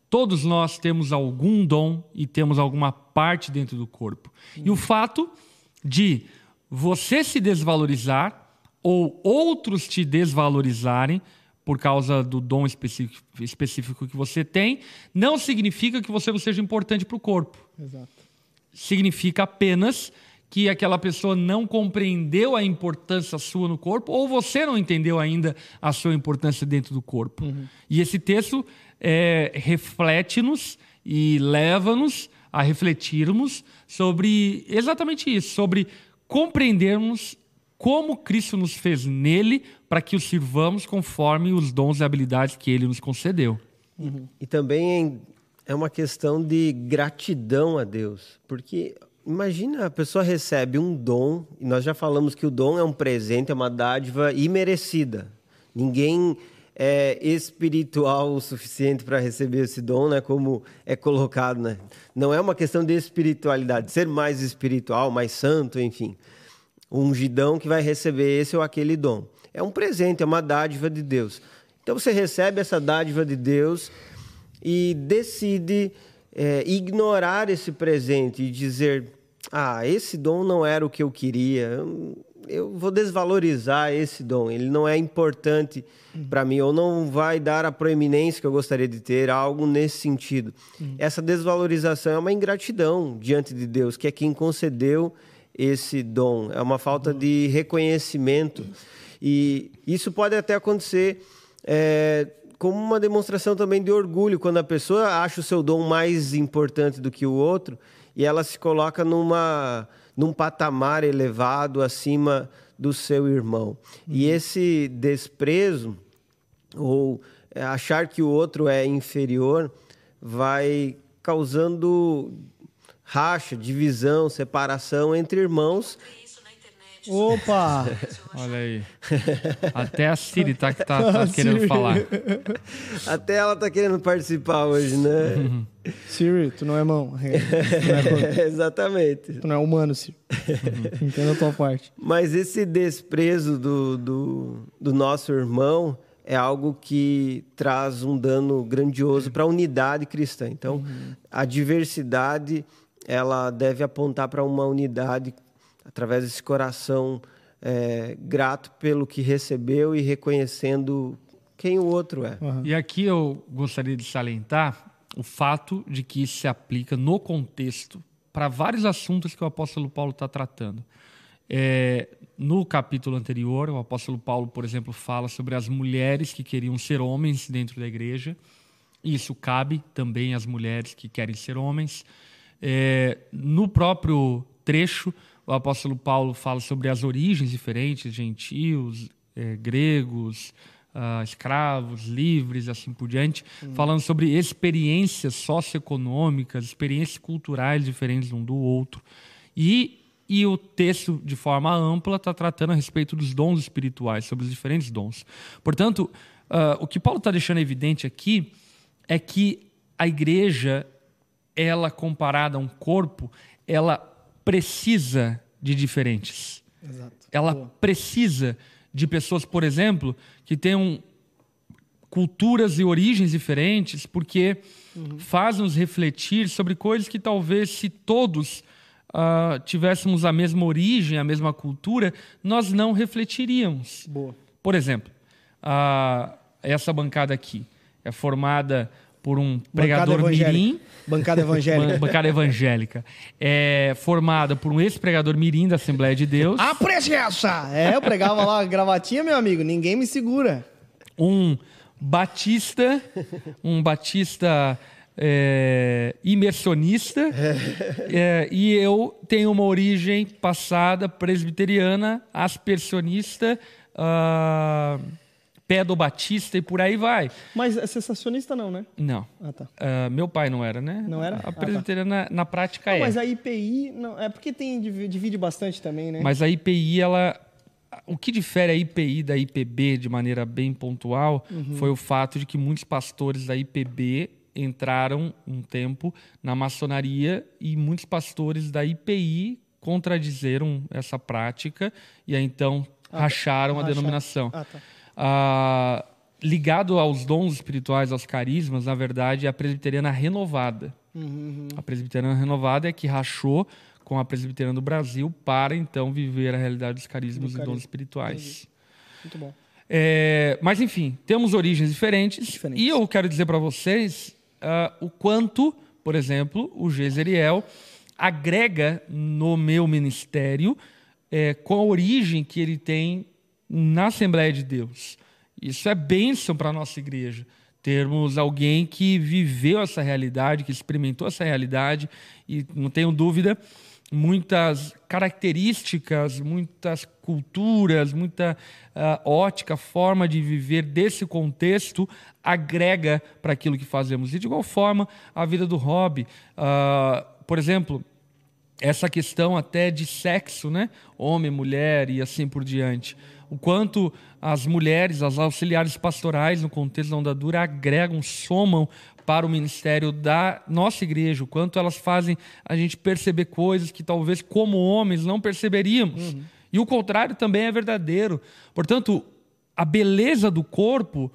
Todos nós temos algum dom e temos alguma parte dentro do corpo. Uhum. E o fato de você se desvalorizar ou outros te desvalorizarem por causa do dom específico que você tem, não significa que você não seja importante para o corpo. Exato. Significa apenas que aquela pessoa não compreendeu a importância sua no corpo, ou você não entendeu ainda a sua importância dentro do corpo. Uhum. E esse texto é, reflete-nos e leva-nos a refletirmos sobre exatamente isso, sobre compreendermos como Cristo nos fez nele para que o sirvamos conforme os dons e habilidades que ele nos concedeu. Uhum. E também é uma questão de gratidão a Deus, porque imagina, a pessoa recebe um dom, e nós já falamos que o dom é um presente, é uma dádiva imerecida. Ninguém é espiritual o suficiente para receber esse dom, né? Como é colocado, né? Não é uma questão de espiritualidade, ser mais espiritual, mais santo, enfim. Um ungidão que vai receber esse ou aquele dom. é um presente, é uma dádiva de Deus. Então você recebe essa dádiva de Deus e decide é, ignorar esse presente e dizer, ah, esse dom não era o que eu queria, eu vou desvalorizar esse dom, ele não é importante uhum. para mim, ou não vai dar a proeminência que eu gostaria de ter, algo nesse sentido. Uhum. Essa desvalorização é uma ingratidão diante de Deus, que é quem concedeu esse dom, é uma falta uhum. de reconhecimento. Uhum. E isso pode até acontecer é, como uma demonstração também de orgulho, quando a pessoa acha o seu dom mais importante do que o outro, e ela se coloca numa... num patamar elevado acima do seu irmão. Uhum. E esse desprezo, ou achar que o outro é inferior, vai causando racha, divisão, separação entre irmãos. Opa! Olha aí. Até a Siri tá, que tá, tá querendo Siri. falar. Até ela tá querendo participar hoje, né? Uhum. Siri, tu não é mão. Não é Exatamente. Tu não é humano, Siri. Uhum. Entenda a tua parte. Mas esse desprezo do, do, do nosso irmão é algo que traz um dano grandioso para a unidade cristã. Então, uhum. a diversidade, ela deve apontar para uma unidade através desse coração é, grato pelo que recebeu e reconhecendo quem o outro é. Uhum. E aqui eu gostaria de salientar o fato de que isso se aplica no contexto para vários assuntos que o apóstolo Paulo está tratando. É, no capítulo anterior, o apóstolo Paulo, por exemplo, fala sobre as mulheres que queriam ser homens dentro da igreja. Isso cabe também às mulheres que querem ser homens. É, no próprio trecho, o apóstolo Paulo fala sobre as origens diferentes, gentios, eh, gregos, ah, escravos, livres, assim por diante, hum. falando sobre experiências socioeconômicas, experiências culturais diferentes um do outro. E, e o texto, de forma ampla, está tratando a respeito dos dons espirituais, sobre os diferentes dons. Portanto, ah, o que Paulo está deixando evidente aqui é que a igreja, ela comparada a um corpo, ela precisa de diferentes. Exato. Ela Boa. precisa de pessoas, por exemplo, que tenham culturas e origens diferentes, porque uhum. fazem-nos refletir sobre coisas que talvez, se todos uh, tivéssemos a mesma origem, a mesma cultura, nós não refletiríamos. Boa. Por exemplo, uh, essa bancada aqui é formada por um pregador bancada mirim... Bancada evangélica. Bancada evangélica. É, formada por um ex-pregador mirim da Assembleia de Deus. A presença! É, eu pregava lá, gravatinha, meu amigo, ninguém me segura. Um batista, um batista é, imersionista, é, e eu tenho uma origem passada presbiteriana, aspersionista, uh, pedobatista e por aí vai. Mas é sensacionalista não, né? Não. Ah, tá. Uh, meu pai não era, né? Não era? A presbiteriana, ah, tá. na prática, não, é. Mas a I P I... Não, é porque tem, divide bastante também, né? Mas a I P I, ela... O que difere a I P I da I P B de maneira bem pontual uhum. foi o fato de que muitos pastores da I P B entraram um tempo na maçonaria e muitos pastores da I P I contradizeram essa prática e aí, então, ah, racharam tá. a Racharam. denominação. Ah, tá. Uh, ligado aos dons espirituais, aos carismas, na verdade, é a presbiteriana renovada. Uhum. A presbiteriana renovada é que rachou com a presbiteriana do Brasil para, então, viver a realidade dos carismas do e carisma. dons espirituais. Entendi. Muito bom. É, mas, enfim, temos origens diferentes. diferentes. E eu quero dizer para vocês uh, o quanto, por exemplo, o Geseriel agrega no meu ministério é, com a origem que ele tem na Assembleia de Deus. Isso é bênção para a nossa igreja, termos alguém que viveu essa realidade, que experimentou essa realidade, e não tenho dúvida, muitas características, muitas culturas, muita uh, ótica, forma de viver desse contexto agrega para aquilo que fazemos. E de igual forma, a vida do Rob, uh, por exemplo, essa questão até de sexo, né? Homem, mulher e assim por diante. O quanto as mulheres, as auxiliares pastorais no contexto da Onda Dura agregam, somam para o ministério da nossa igreja, o quanto elas fazem a gente perceber coisas que talvez como homens não perceberíamos. Uhum. E o contrário também é verdadeiro. Portanto, a beleza do corpo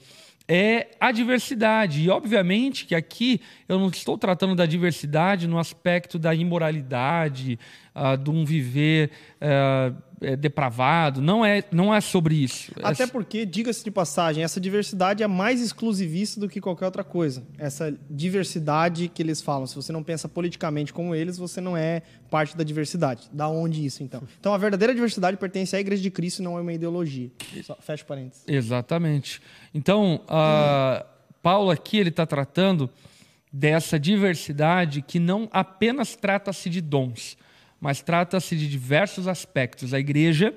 é a diversidade. E, obviamente, que aqui eu não estou tratando da diversidade no aspecto da imoralidade, uh, de um viver uh, depravado. Não é, não é sobre isso. Até porque, diga-se de passagem, essa diversidade é mais exclusivista do que qualquer outra coisa. Essa diversidade que eles falam. Se você não pensa politicamente como eles, você não é parte da diversidade. Da onde isso, então? Então, a verdadeira diversidade pertence à Igreja de Cristo e não é uma ideologia. Só fecha parênteses. Exatamente. Então, uh, Paulo aqui ele está tratando dessa diversidade que não apenas trata-se de dons, mas trata-se de diversos aspectos. A igreja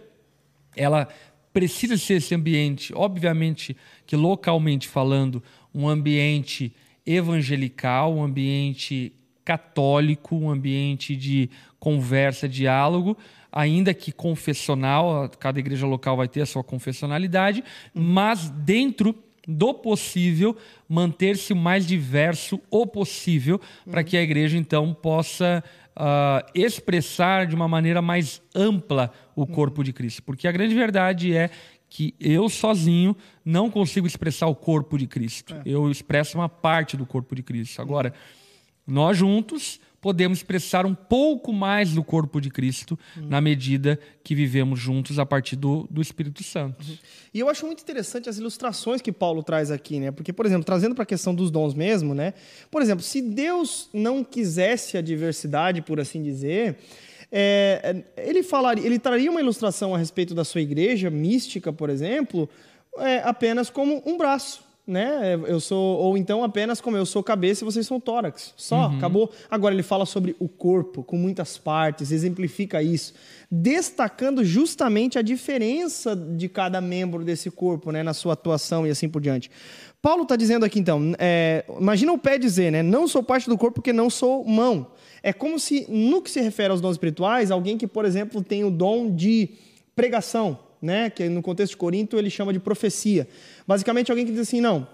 ela precisa ser esse ambiente, obviamente que localmente falando, um ambiente evangelical, um ambiente católico, um ambiente de conversa, diálogo, ainda que confessional, cada igreja local vai ter a sua confessionalidade, mas dentro do possível, manter-se o mais diverso o possível, uhum. para que a igreja, então, possa uh, expressar de uma maneira mais ampla o corpo uhum. de Cristo. Porque a grande verdade é que eu sozinho não consigo expressar o corpo de Cristo. É. Eu expresso uma parte do corpo de Cristo. Agora, nós juntos podemos expressar um pouco mais do corpo de Cristo uhum. na medida que vivemos juntos a partir do, do Espírito Santo. Uhum. E eu acho muito interessante as ilustrações que Paulo traz aqui, né? Porque, por exemplo, trazendo para a questão dos dons mesmo, né? Por exemplo, se Deus não quisesse a diversidade, por assim dizer, é, ele falaria, ele traria uma ilustração a respeito da sua igreja mística, por exemplo, é, apenas como um braço. Né? Eu sou, ou então apenas como eu sou cabeça e vocês são tórax. Só, uhum. acabou. Agora ele fala sobre o corpo, com muitas partes, exemplifica isso, destacando justamente a diferença de cada membro desse corpo, né? Na sua atuação e assim por diante. Paulo está dizendo aqui então, é, imagina o pé dizer, né? Não sou parte do corpo porque não sou mão. É como se, no que se refere aos dons espirituais, alguém que, por exemplo, tem o dom de pregação, né? Que no contexto de Corinto ele chama de profecia. Basicamente alguém que diz assim, não,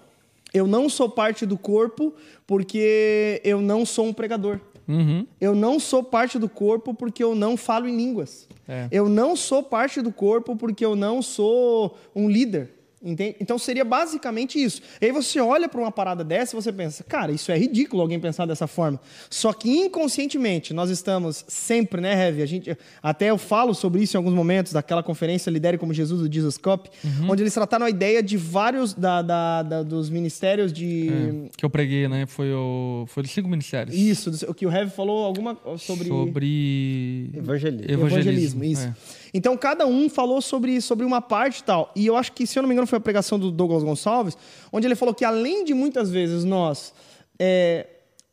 eu não sou parte do corpo porque eu não sou um pregador. Uhum. Eu não sou parte do corpo porque eu não falo em línguas. É. Eu não sou parte do corpo porque eu não sou um líder. Entende? Então seria basicamente isso. E aí você olha para uma parada dessa e você pensa, cara, isso é ridículo alguém pensar dessa forma. Só que inconscientemente nós estamos sempre, né, Heavy? A gente, até eu falo sobre isso em alguns momentos, daquela conferência Lidere como Jesus, do Jesus Cup, uhum. onde eles trataram a ideia de vários da, da, da, dos ministérios de... É, que eu preguei, né? Foi, o, foi dos cinco ministérios. Isso, o que o Heavy falou alguma sobre... Sobre... Evangelismo. Evangelismo, isso. É. Então cada um falou sobre, sobre uma parte e tal. E eu acho que, se eu não me engano, foi a pregação do Douglas Gonçalves, onde ele falou que, além de muitas vezes nós é,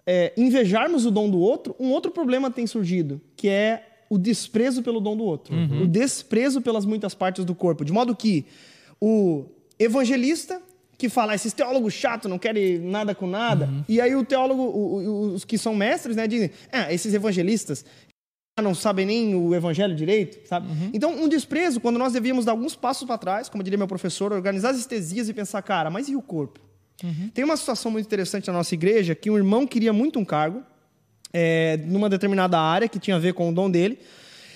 é, invejarmos o dom do outro, um outro problema tem surgido, que é o desprezo pelo dom do outro. Uhum. O desprezo pelas muitas partes do corpo. De modo que o evangelista que fala, esses teólogos chatos, não querem nada com nada, uhum. e aí o teólogo, o, o, os que são mestres, né, dizem, ah, esses evangelistas não sabem nem o evangelho direito, sabe? Uhum. Então, um desprezo, quando nós devíamos dar alguns passos para trás, como diria meu professor, organizar as estesias e pensar, cara, mas e o corpo? Uhum. Tem uma situação muito interessante na nossa igreja, que um irmão queria muito um cargo, é, numa determinada área que tinha a ver com o dom dele,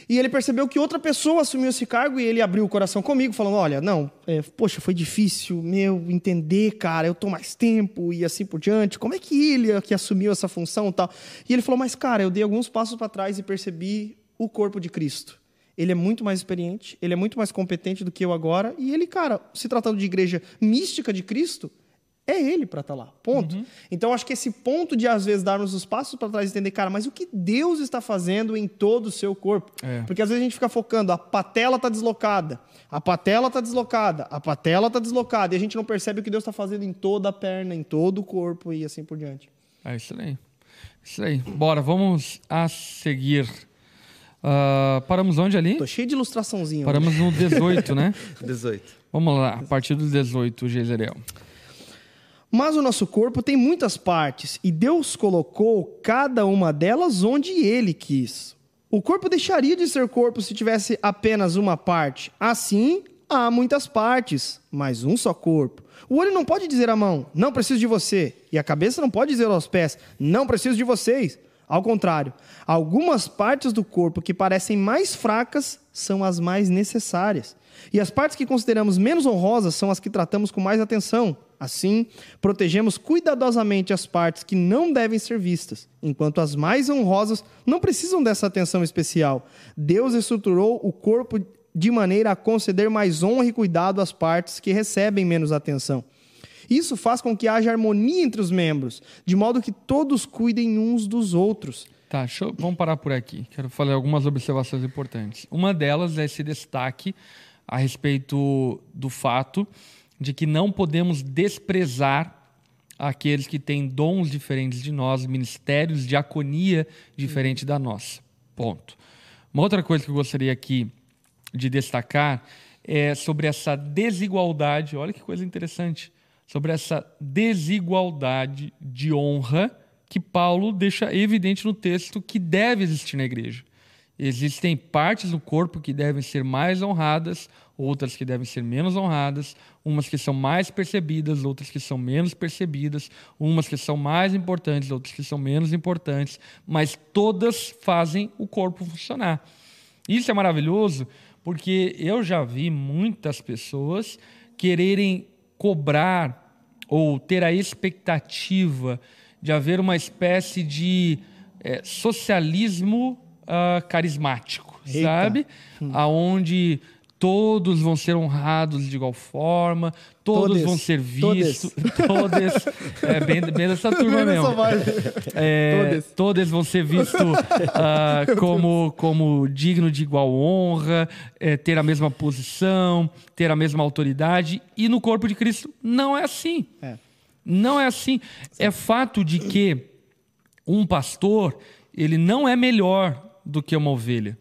e ele percebeu que outra pessoa assumiu esse cargo e ele abriu o coração comigo, falando, olha, não, é, poxa, foi difícil meu entender, cara, eu tô mais tempo e assim por diante, como é que ele que assumiu essa função e tal? E ele falou, mas cara, eu dei alguns passos para trás e percebi o corpo de Cristo. Ele é muito mais experiente, ele é muito mais competente do que eu agora, e ele, cara, se tratando de igreja mística de Cristo, é ele para estar lá, ponto. Uhum. Então, acho que esse ponto de, às vezes, darmos os passos para trás e entender, cara, mas o que Deus está fazendo em todo o seu corpo? É. Porque, às vezes, a gente fica focando, a patela está deslocada, a patela está deslocada, a patela está deslocada, e a gente não percebe o que Deus está fazendo em toda a perna, em todo o corpo e assim por diante. É isso aí. Isso aí. Bora, vamos a seguir. Uh, paramos onde ali? Tô cheio de ilustraçãozinha. Paramos no dezoito, né? dezoito. Vamos lá, a partir do dezoito, Jezerel. Mas o nosso corpo tem muitas partes, e Deus colocou cada uma delas onde Ele quis. O corpo deixaria de ser corpo se tivesse apenas uma parte. Assim, há muitas partes, mas um só corpo. O olho não pode dizer à mão, não preciso de você. E a cabeça não pode dizer aos pés, não preciso de vocês. Ao contrário, algumas partes do corpo que parecem mais fracas são as mais necessárias. E as partes que consideramos menos honrosas são as que tratamos com mais atenção. Assim, protegemos cuidadosamente as partes que não devem ser vistas, enquanto as mais honrosas não precisam dessa atenção especial. Deus estruturou o corpo de maneira a conceder mais honra e cuidado às partes que recebem menos atenção. Isso faz com que haja harmonia entre os membros, de modo que todos cuidem uns dos outros. Tá, deixa eu, vamos parar por aqui. Quero fazer algumas observações importantes. Uma delas é esse destaque a respeito do fato de que não podemos desprezar aqueles que têm dons diferentes de nós, ministérios de diaconia diferente da nossa. Ponto. Uma outra coisa que eu gostaria aqui de destacar é sobre essa desigualdade. Olha que coisa interessante. Sobre essa desigualdade de honra que Paulo deixa evidente no texto que deve existir na igreja. Existem partes do corpo que devem ser mais honradas, outras que devem ser menos honradas, umas que são mais percebidas, outras que são menos percebidas, umas que são mais importantes, outras que são menos importantes, mas todas fazem o corpo funcionar. Isso é maravilhoso porque eu já vi muitas pessoas quererem cobrar ou ter a expectativa de haver uma espécie de é, socialismo Uh, carismático, Eita. sabe? Hum. Aonde todos vão ser honrados de igual forma, todos todes. vão ser vistos, todos, é, bem, bem dessa turma mesmo. É, todos vão ser vistos uh, como, como digno de igual honra, é, ter a mesma posição, ter a mesma autoridade, e no corpo de Cristo não é assim. É. Não é assim. Sim. É fato de que um pastor, ele não é melhor do que uma ovelha.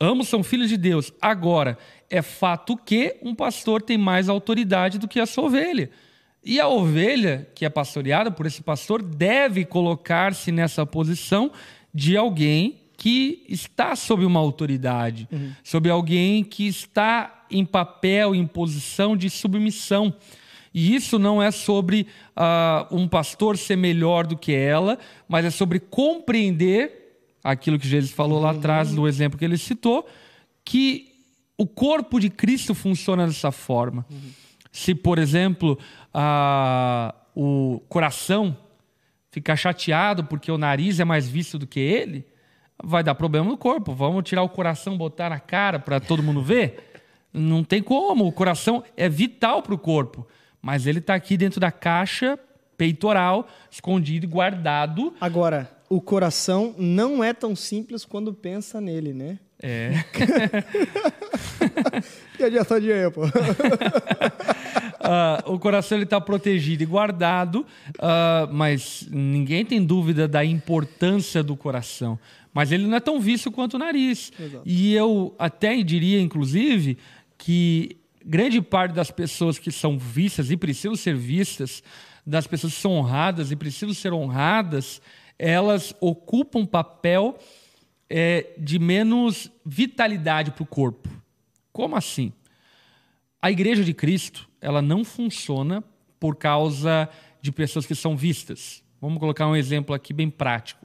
Ambos são filhos de Deus. Agora, é fato que um pastor tem mais autoridade do que a sua ovelha. E a ovelha, que é pastoreada por esse pastor, deve colocar-se nessa posição de alguém que está sob uma autoridade, uhum. sob alguém que está em papel, em posição de submissão. E isso não é sobre uh, um pastor ser melhor do que ela, mas é sobre compreender aquilo que Jesus falou lá atrás, do exemplo que ele citou, que o corpo de Cristo funciona dessa forma. Uhum. Se, por exemplo, uh, o coração ficar chateado porque o nariz é mais visto do que ele, vai dar problema no corpo. Vamos tirar o coração e botar na cara para todo mundo ver? Não tem como. O coração é vital para o corpo. Mas ele está aqui dentro da caixa peitoral, escondido e guardado. Agora, o coração não é tão simples quando pensa nele, né? É. Que adianta de aí, pô. Uh, o coração está protegido e guardado, uh, mas ninguém tem dúvida da importância do coração. Mas ele não é tão visto quanto o nariz. Exato. E eu até diria, inclusive, que grande parte das pessoas que são vistas e precisam ser vistas, das pessoas que são honradas e precisam ser honradas, elas ocupam um papel é, de menos vitalidade para o corpo. Como assim? A Igreja de Cristo, ela não funciona por causa de pessoas que são vistas. Vamos colocar um exemplo aqui bem prático.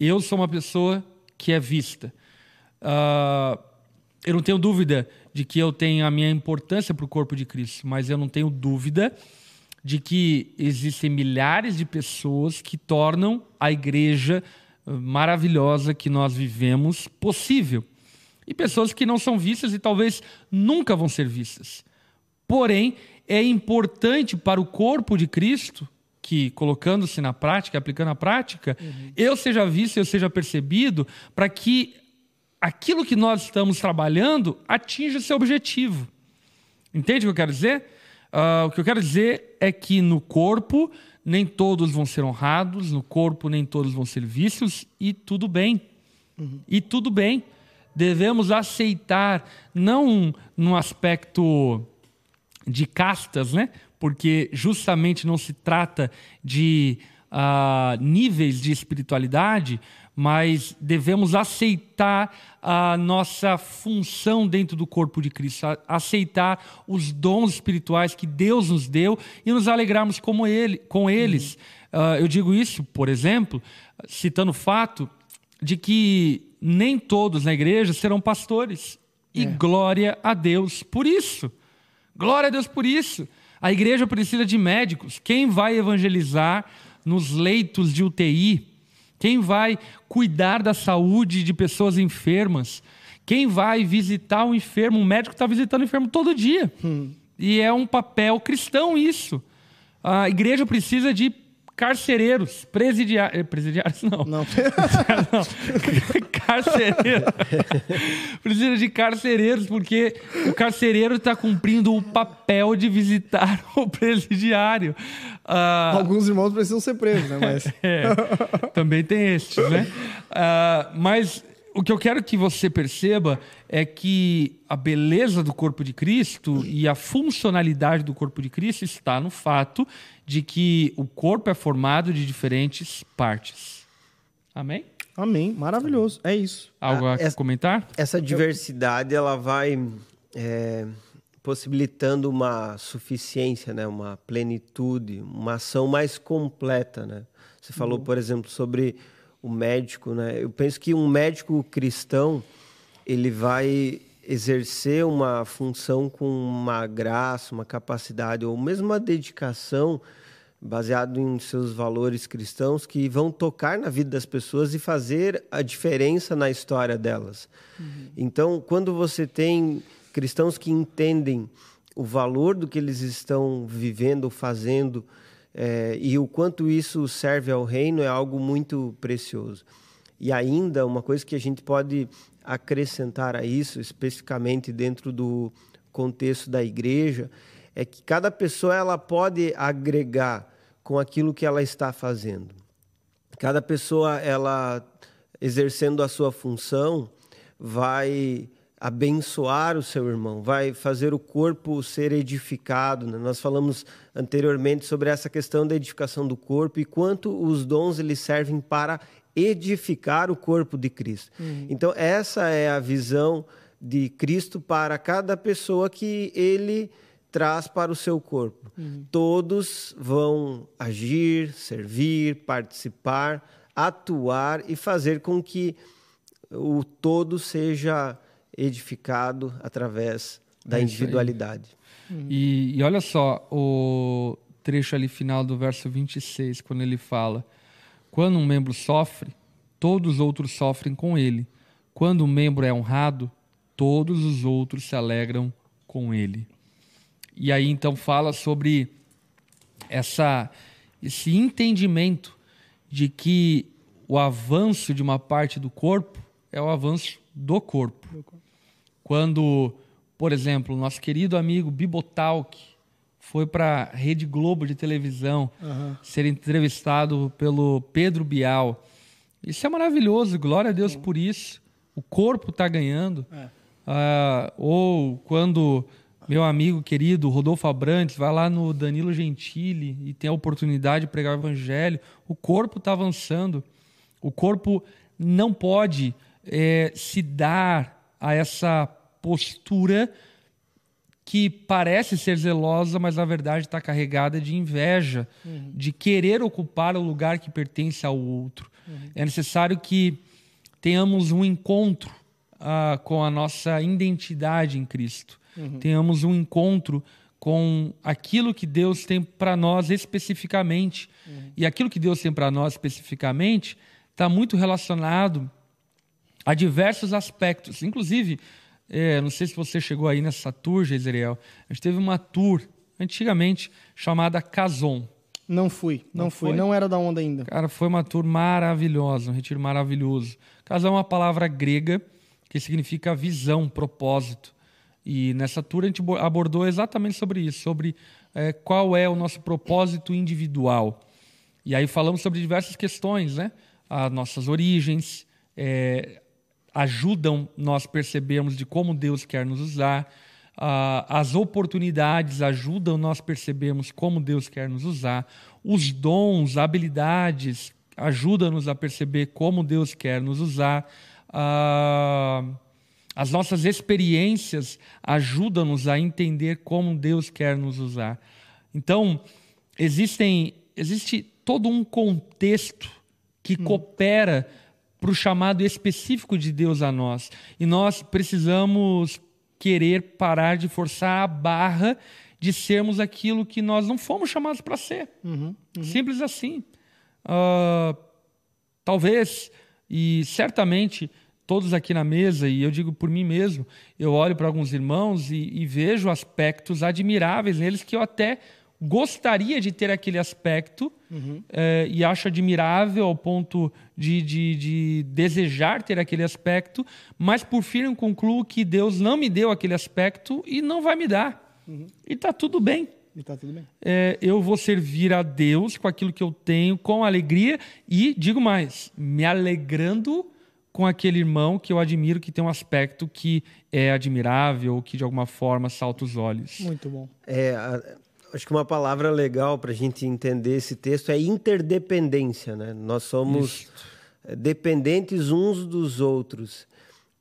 Eu sou uma pessoa que é vista. Uh, eu não tenho dúvida de que eu tenho a minha importância para o corpo de Cristo, mas eu não tenho dúvida de que existem milhares de pessoas que tornam a igreja maravilhosa que nós vivemos possível. E pessoas que não são vistas e talvez nunca vão ser vistas. Porém, é importante para o corpo de Cristo que, colocando-se na prática, aplicando a prática, uhum. eu seja visto, eu seja percebido, para que aquilo que nós estamos trabalhando atinge o seu objetivo. Entende o que eu quero dizer? Uh, o que eu quero dizer é que no corpo nem todos vão ser honrados, no corpo nem todos vão ser vistos, e tudo bem. Uhum. E tudo bem. Devemos aceitar, não num aspecto de castas, né? Porque justamente não se trata de uh, níveis de espiritualidade, mas devemos aceitar a nossa função dentro do corpo de Cristo, aceitar os dons espirituais que Deus nos deu e nos alegrarmos como ele, com eles. Uhum. Uh, eu digo isso, por exemplo, citando o fato de que nem todos na igreja serão pastores. E é. glória a Deus por isso. Glória a Deus por isso. A igreja precisa de médicos. Quem vai evangelizar nos leitos de U T I? Quem vai cuidar da saúde de pessoas enfermas? Quem vai visitar o enfermo? O médico está visitando o enfermo todo dia. Hum. E é um papel cristão isso. A igreja precisa de carcereiros, presidiários... Presidiários não. Não. não. Carcereiros. Precisa de carcereiros, porque o carcereiro está cumprindo o papel de visitar o presidiário. Uh... Alguns irmãos precisam ser presos, né? Mas... é, também tem estes, né? Uh, mas o que eu quero que você perceba é que a beleza do corpo de Cristo e a funcionalidade do corpo de Cristo está no fato de que o corpo é formado de diferentes partes. Amém? Amém. Maravilhoso. É isso. Algo a essa, comentar? Essa diversidade, ela vai é, possibilitando uma suficiência, né? Uma plenitude, uma ação mais completa, né? Você falou, uhum. por exemplo, sobre o médico, né? Eu penso que um médico cristão, ele vai exercer uma função com uma graça, uma capacidade, ou mesmo uma dedicação baseado em seus valores cristãos que vão tocar na vida das pessoas e fazer a diferença na história delas. Uhum. Então, quando você tem cristãos que entendem o valor do que eles estão vivendo, fazendo, é, e o quanto isso serve ao reino, é algo muito precioso. E ainda, uma coisa que a gente pode acrescentar a isso, especificamente dentro do contexto da igreja, é que cada pessoa ela pode agregar com aquilo que ela está fazendo. Cada pessoa, ela exercendo a sua função, vai abençoar o seu irmão, vai fazer o corpo ser edificado, né? Nós falamos anteriormente sobre essa questão da edificação do corpo e quanto os dons eles servem para edificar o corpo de Cristo. Uhum. Então, essa é a visão de Cristo para cada pessoa que ele traz para o seu corpo. Uhum. Todos vão agir, servir, participar, atuar e fazer com que o todo seja edificado através da é individualidade. Uhum. E, e olha só o trecho ali final do verso vinte e seis, quando ele fala: quando um membro sofre, todos os outros sofrem com ele. Quando um membro é honrado, todos os outros se alegram com ele. E aí, então, fala sobre essa, esse entendimento de que o avanço de uma parte do corpo é o avanço do corpo. Quando, por exemplo, nosso querido amigo Bibotalk foi para a Rede Globo de televisão, uhum, ser entrevistado pelo Pedro Bial. Isso é maravilhoso, glória a Deus, uhum, por isso. O corpo está ganhando. É. Uh, ou quando meu amigo querido Rodolfo Abrantes vai lá no Danilo Gentili e tem a oportunidade de pregar o evangelho. O corpo está avançando. O corpo não pode é, se dar a essa postura que parece ser zelosa, mas na verdade está carregada de inveja, uhum, de querer ocupar o lugar que pertence ao outro. Uhum. É necessário que tenhamos um encontro uh, com a nossa identidade em Cristo. Uhum. Tenhamos um encontro com aquilo que Deus tem para nós especificamente. Uhum. E aquilo que Deus tem para nós especificamente está muito relacionado a diversos aspectos. Inclusive, é, não sei se você chegou aí nessa tour, Geiseriel, a gente teve uma tour antigamente chamada Cazon. Não fui, não, não fui, foi? Não era da onda ainda. Cara, foi uma tour maravilhosa, um retiro maravilhoso. Cazon é uma palavra grega que significa visão, propósito. E nessa tour a gente abordou exatamente sobre isso, sobre é, qual é o nosso propósito individual. E aí falamos sobre diversas questões, né? As nossas origens é, ajudam nós percebermos de como Deus quer nos usar. Ah, as oportunidades ajudam nós percebermos como Deus quer nos usar. Os dons, habilidades ajudam-nos a perceber como Deus quer nos usar. Ah, as nossas experiências ajudam-nos a entender como Deus quer nos usar. Então, existem, existe todo um contexto que hum. coopera para o chamado específico de Deus a nós. E nós precisamos querer parar de forçar a barra de sermos aquilo que nós não fomos chamados para ser. Uhum, uhum. Simples assim. Uh, talvez, e certamente, todos aqui na mesa, e eu digo por mim mesmo, eu olho para alguns irmãos e, e vejo aspectos admiráveis neles que eu até gostaria de ter aquele aspecto, uhum. é, e acho admirável ao ponto de, de, de desejar ter aquele aspecto, mas por fim eu concluo que Deus não me deu aquele aspecto e não vai me dar. Uhum. E está tudo bem. E tá tudo bem. É, eu vou servir a Deus com aquilo que eu tenho, com alegria e, digo mais, me alegrando com aquele irmão que eu admiro, que tem um aspecto que é admirável ou que, de alguma forma, salta os olhos. Muito bom. É... A... Acho que uma palavra legal para a gente entender esse texto é interdependência, né? Nós somos Isso. dependentes uns dos outros.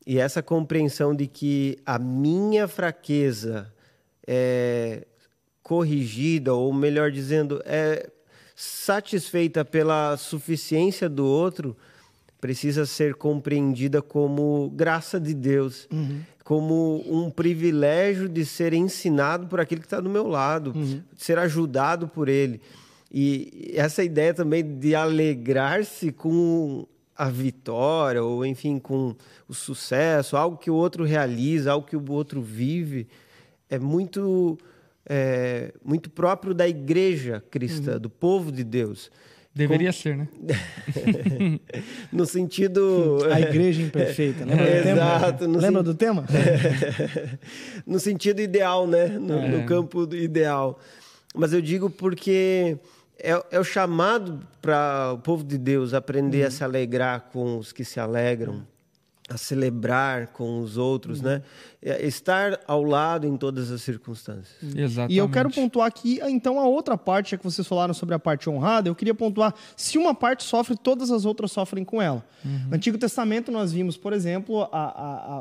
E essa compreensão de que a minha fraqueza é corrigida, ou melhor dizendo, é satisfeita pela suficiência do outro, precisa ser compreendida como graça de Deus, uhum. como um privilégio de ser ensinado por aquele que está do meu lado, uhum. de ser ajudado por ele. E essa ideia também de alegrar-se com a vitória, ou enfim, com o sucesso, algo que o outro realiza, algo que o outro vive, é muito, é, muito próprio da igreja cristã, uhum. do povo de Deus. Deveria Com... ser, né? No sentido... A igreja imperfeita. Lembra é, do tema? Exato, no Lembra sen... do tema? No sentido ideal, né? No, é. no campo ideal. Mas eu digo porque é, é o chamado para o povo de Deus aprender uhum. a se alegrar com os que se alegram, a celebrar com os outros, uhum. né? Estar ao lado em todas as circunstâncias. Exatamente. E eu quero pontuar aqui, então, a outra parte, já que vocês falaram sobre a parte honrada, eu queria pontuar, se uma parte sofre, todas as outras sofrem com ela. Uhum. No Antigo Testamento nós vimos, por exemplo, a,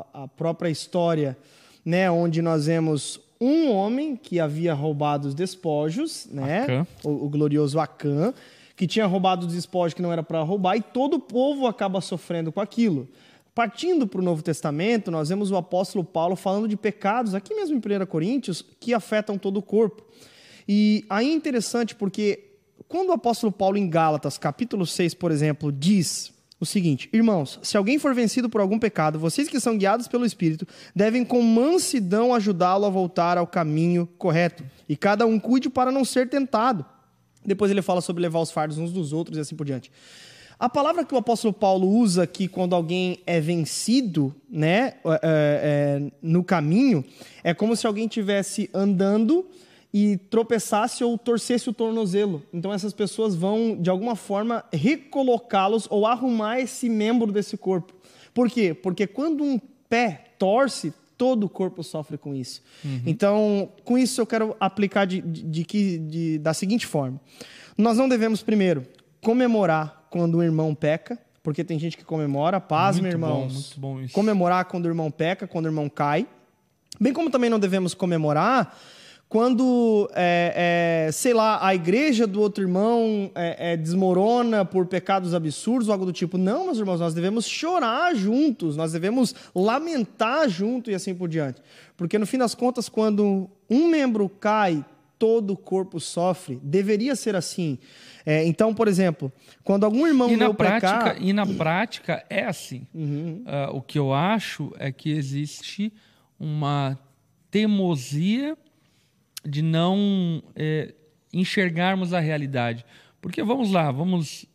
a, a própria história, né, onde nós vemos um homem que havia roubado os despojos, né, o, o glorioso Acã, que tinha roubado os despojos que não era para roubar, e todo o povo acaba sofrendo com aquilo. Partindo para o Novo Testamento, nós vemos o apóstolo Paulo falando de pecados, aqui mesmo em Primeira Coríntios, que afetam todo o corpo. E aí é interessante porque quando o apóstolo Paulo em Gálatas, capítulo seis, por exemplo, diz o seguinte: irmãos, se alguém for vencido por algum pecado, vocês que são guiados pelo Espírito devem com mansidão ajudá-lo a voltar ao caminho correto. E cada um cuide para não ser tentado. Depois ele fala sobre levar os fardos uns dos outros e assim por diante. A palavra que o apóstolo Paulo usa aqui quando alguém é vencido, né, é, é, no caminho, é como se alguém estivesse andando e tropeçasse ou torcesse o tornozelo. Então essas pessoas vão, de alguma forma, recolocá-los ou arrumar esse membro desse corpo. Por quê? Porque quando um pé torce, todo o corpo sofre com isso. Uhum. Então, com isso eu quero aplicar de, de, de, de, da seguinte forma. Nós não devemos, primeiro, comemorar quando o irmão peca, porque tem gente que comemora, paz, meu irmão, comemorar quando o irmão peca, quando o irmão cai, bem como também não devemos comemorar quando, é, é, sei lá, a igreja do outro irmão é, é, desmorona por pecados absurdos ou algo do tipo. Não, meus irmãos, nós devemos chorar juntos, nós devemos lamentar junto e assim por diante, porque no fim das contas, quando um membro cai, todo o corpo sofre. Deveria ser assim. É, então, por exemplo, quando algum irmão meu pecar... E na prática é assim. Uhum. Uh, o que eu acho é que existe uma teimosia de não é, enxergarmos a realidade. Porque, vamos lá, vamos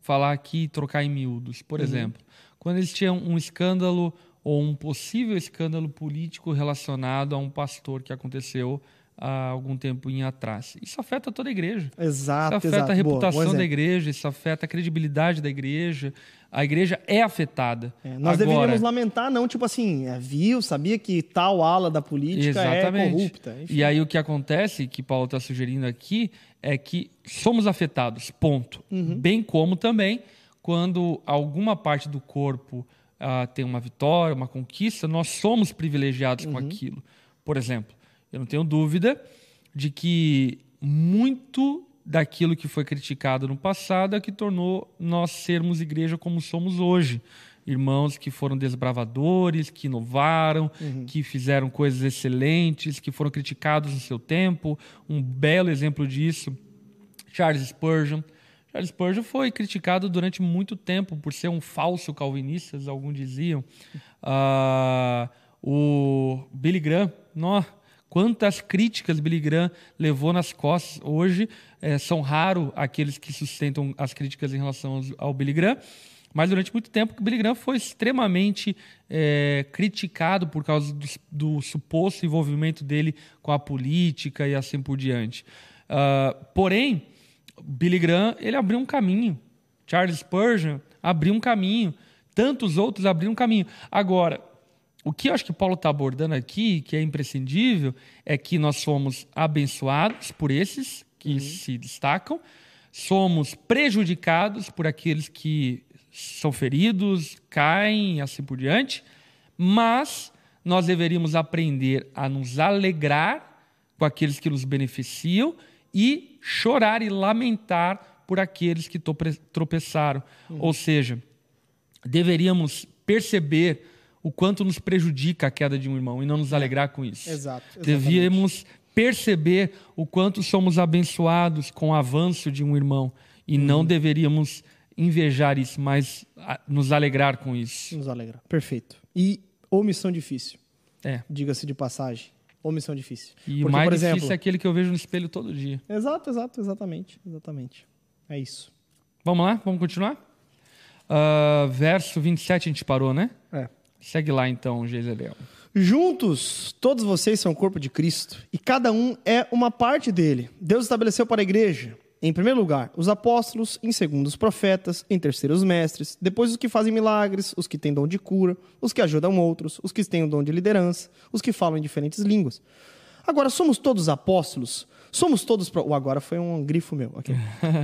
falar aqui e trocar em miúdos. Por uhum. exemplo, quando existia um escândalo ou um possível escândalo político relacionado a um pastor que aconteceu há algum tempo atrás. Isso afeta toda a igreja. Exato, isso afeta exato. a reputação Boa, da igreja, isso afeta a credibilidade da igreja. A igreja é afetada. É, nós Agora, deveríamos lamentar, não, tipo assim, viu, sabia que tal ala da política exatamente. é corrupta. Enfim. E aí o que acontece, que Paulo está sugerindo aqui, é que somos afetados, ponto. Uhum. Bem como também, quando alguma parte do corpo uh, tem uma vitória, uma conquista, nós somos privilegiados uhum. com aquilo. Por exemplo, eu não tenho dúvida de que muito daquilo que foi criticado no passado é que tornou nós sermos igreja como somos hoje. irmãos que foram desbravadores, que inovaram, uhum. que fizeram coisas excelentes, que foram criticados no seu tempo. Um belo exemplo disso, Charles Spurgeon. Charles Spurgeon foi criticado durante muito tempo por ser um falso calvinista, alguns diziam. Uh, o Billy Graham, nossa, quantas críticas Billy Graham levou nas costas. Hoje é, são raros aqueles que sustentam as críticas em relação ao Billy Graham, mas durante muito tempo Billy Graham foi extremamente é, criticado por causa do, do suposto envolvimento dele com a política e assim por diante. Uh, porém, Billy Graham, ele abriu um caminho. Charles Spurgeon abriu um caminho. Tantos outros abriram um caminho. Agora, o que eu acho que Paulo está abordando aqui, que é imprescindível, é que nós somos abençoados por esses que uhum. se destacam, somos prejudicados por aqueles que são feridos, caem, assim por diante, mas nós deveríamos aprender a nos alegrar com aqueles que nos beneficiam e chorar e lamentar por aqueles que tropeçaram. Uhum. Ou seja, deveríamos perceber o quanto nos prejudica a queda de um irmão e não nos alegrar com isso. Exato. Deveríamos perceber o quanto somos abençoados com o avanço de um irmão e uhum. não deveríamos invejar isso, mas nos alegrar com isso. Nos alegrar. Perfeito. E omissão difícil. É. Diga-se de passagem. Omissão difícil. E o mais por exemplo... difícil é aquele que eu vejo no espelho todo dia. Exato, exato, exatamente. Exatamente. É isso. Vamos lá? Vamos continuar? Uh, verso vinte e sete a gente parou, né? É. Segue lá então, Geiseliel. Juntos, todos vocês são o corpo de Cristo e cada um é uma parte dele. Deus estabeleceu para a igreja, em primeiro lugar, os apóstolos, em segundo, os profetas, em terceiro, os mestres, depois os que fazem milagres, os que têm dom de cura, os que ajudam outros, os que têm o dom de liderança, os que falam em diferentes línguas. Agora, somos todos apóstolos, somos todos... Pro... O agora foi um grifo meu. Okay.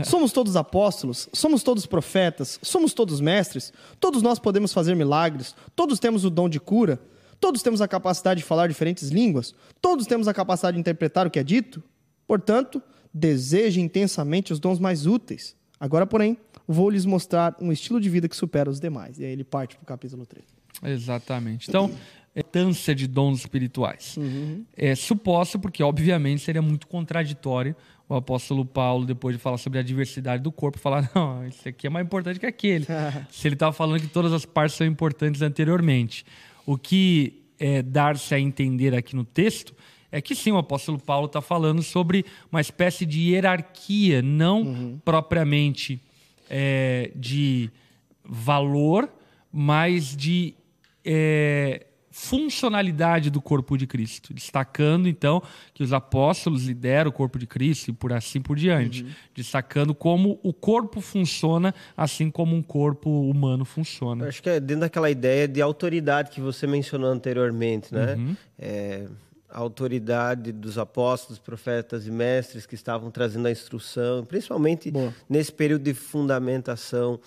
Somos todos apóstolos, somos todos profetas, somos todos mestres, todos nós podemos fazer milagres, todos temos o dom de cura, todos temos a capacidade de falar diferentes línguas, todos temos a capacidade de interpretar o que é dito. Portanto... deseje intensamente os dons mais úteis. Agora, porém, vou lhes mostrar um estilo de vida que supera os demais. E aí ele parte para o capítulo treze. Exatamente. Então, é tânsia de dons espirituais. Uhum. É suposto, porque obviamente seria muito contraditório o apóstolo Paulo, depois de falar sobre a diversidade do corpo, falar, não, esse aqui é mais importante que aquele. Se ele estava falando que todas as partes são importantes anteriormente. O que é dar-se a entender aqui no texto... é que sim, o apóstolo Paulo está falando sobre uma espécie de hierarquia, não uhum. propriamente é, de valor, mas de é, funcionalidade do corpo de Cristo. Destacando, então, que os apóstolos lideram o corpo de Cristo e por assim por diante. Uhum. Destacando como o corpo funciona, assim como um corpo humano funciona. Eu acho que é dentro daquela ideia de autoridade que você mencionou anteriormente, né? Uhum. É... a autoridade dos apóstolos, profetas e mestres que estavam trazendo a instrução, principalmente Boa. nesse período de fundamentação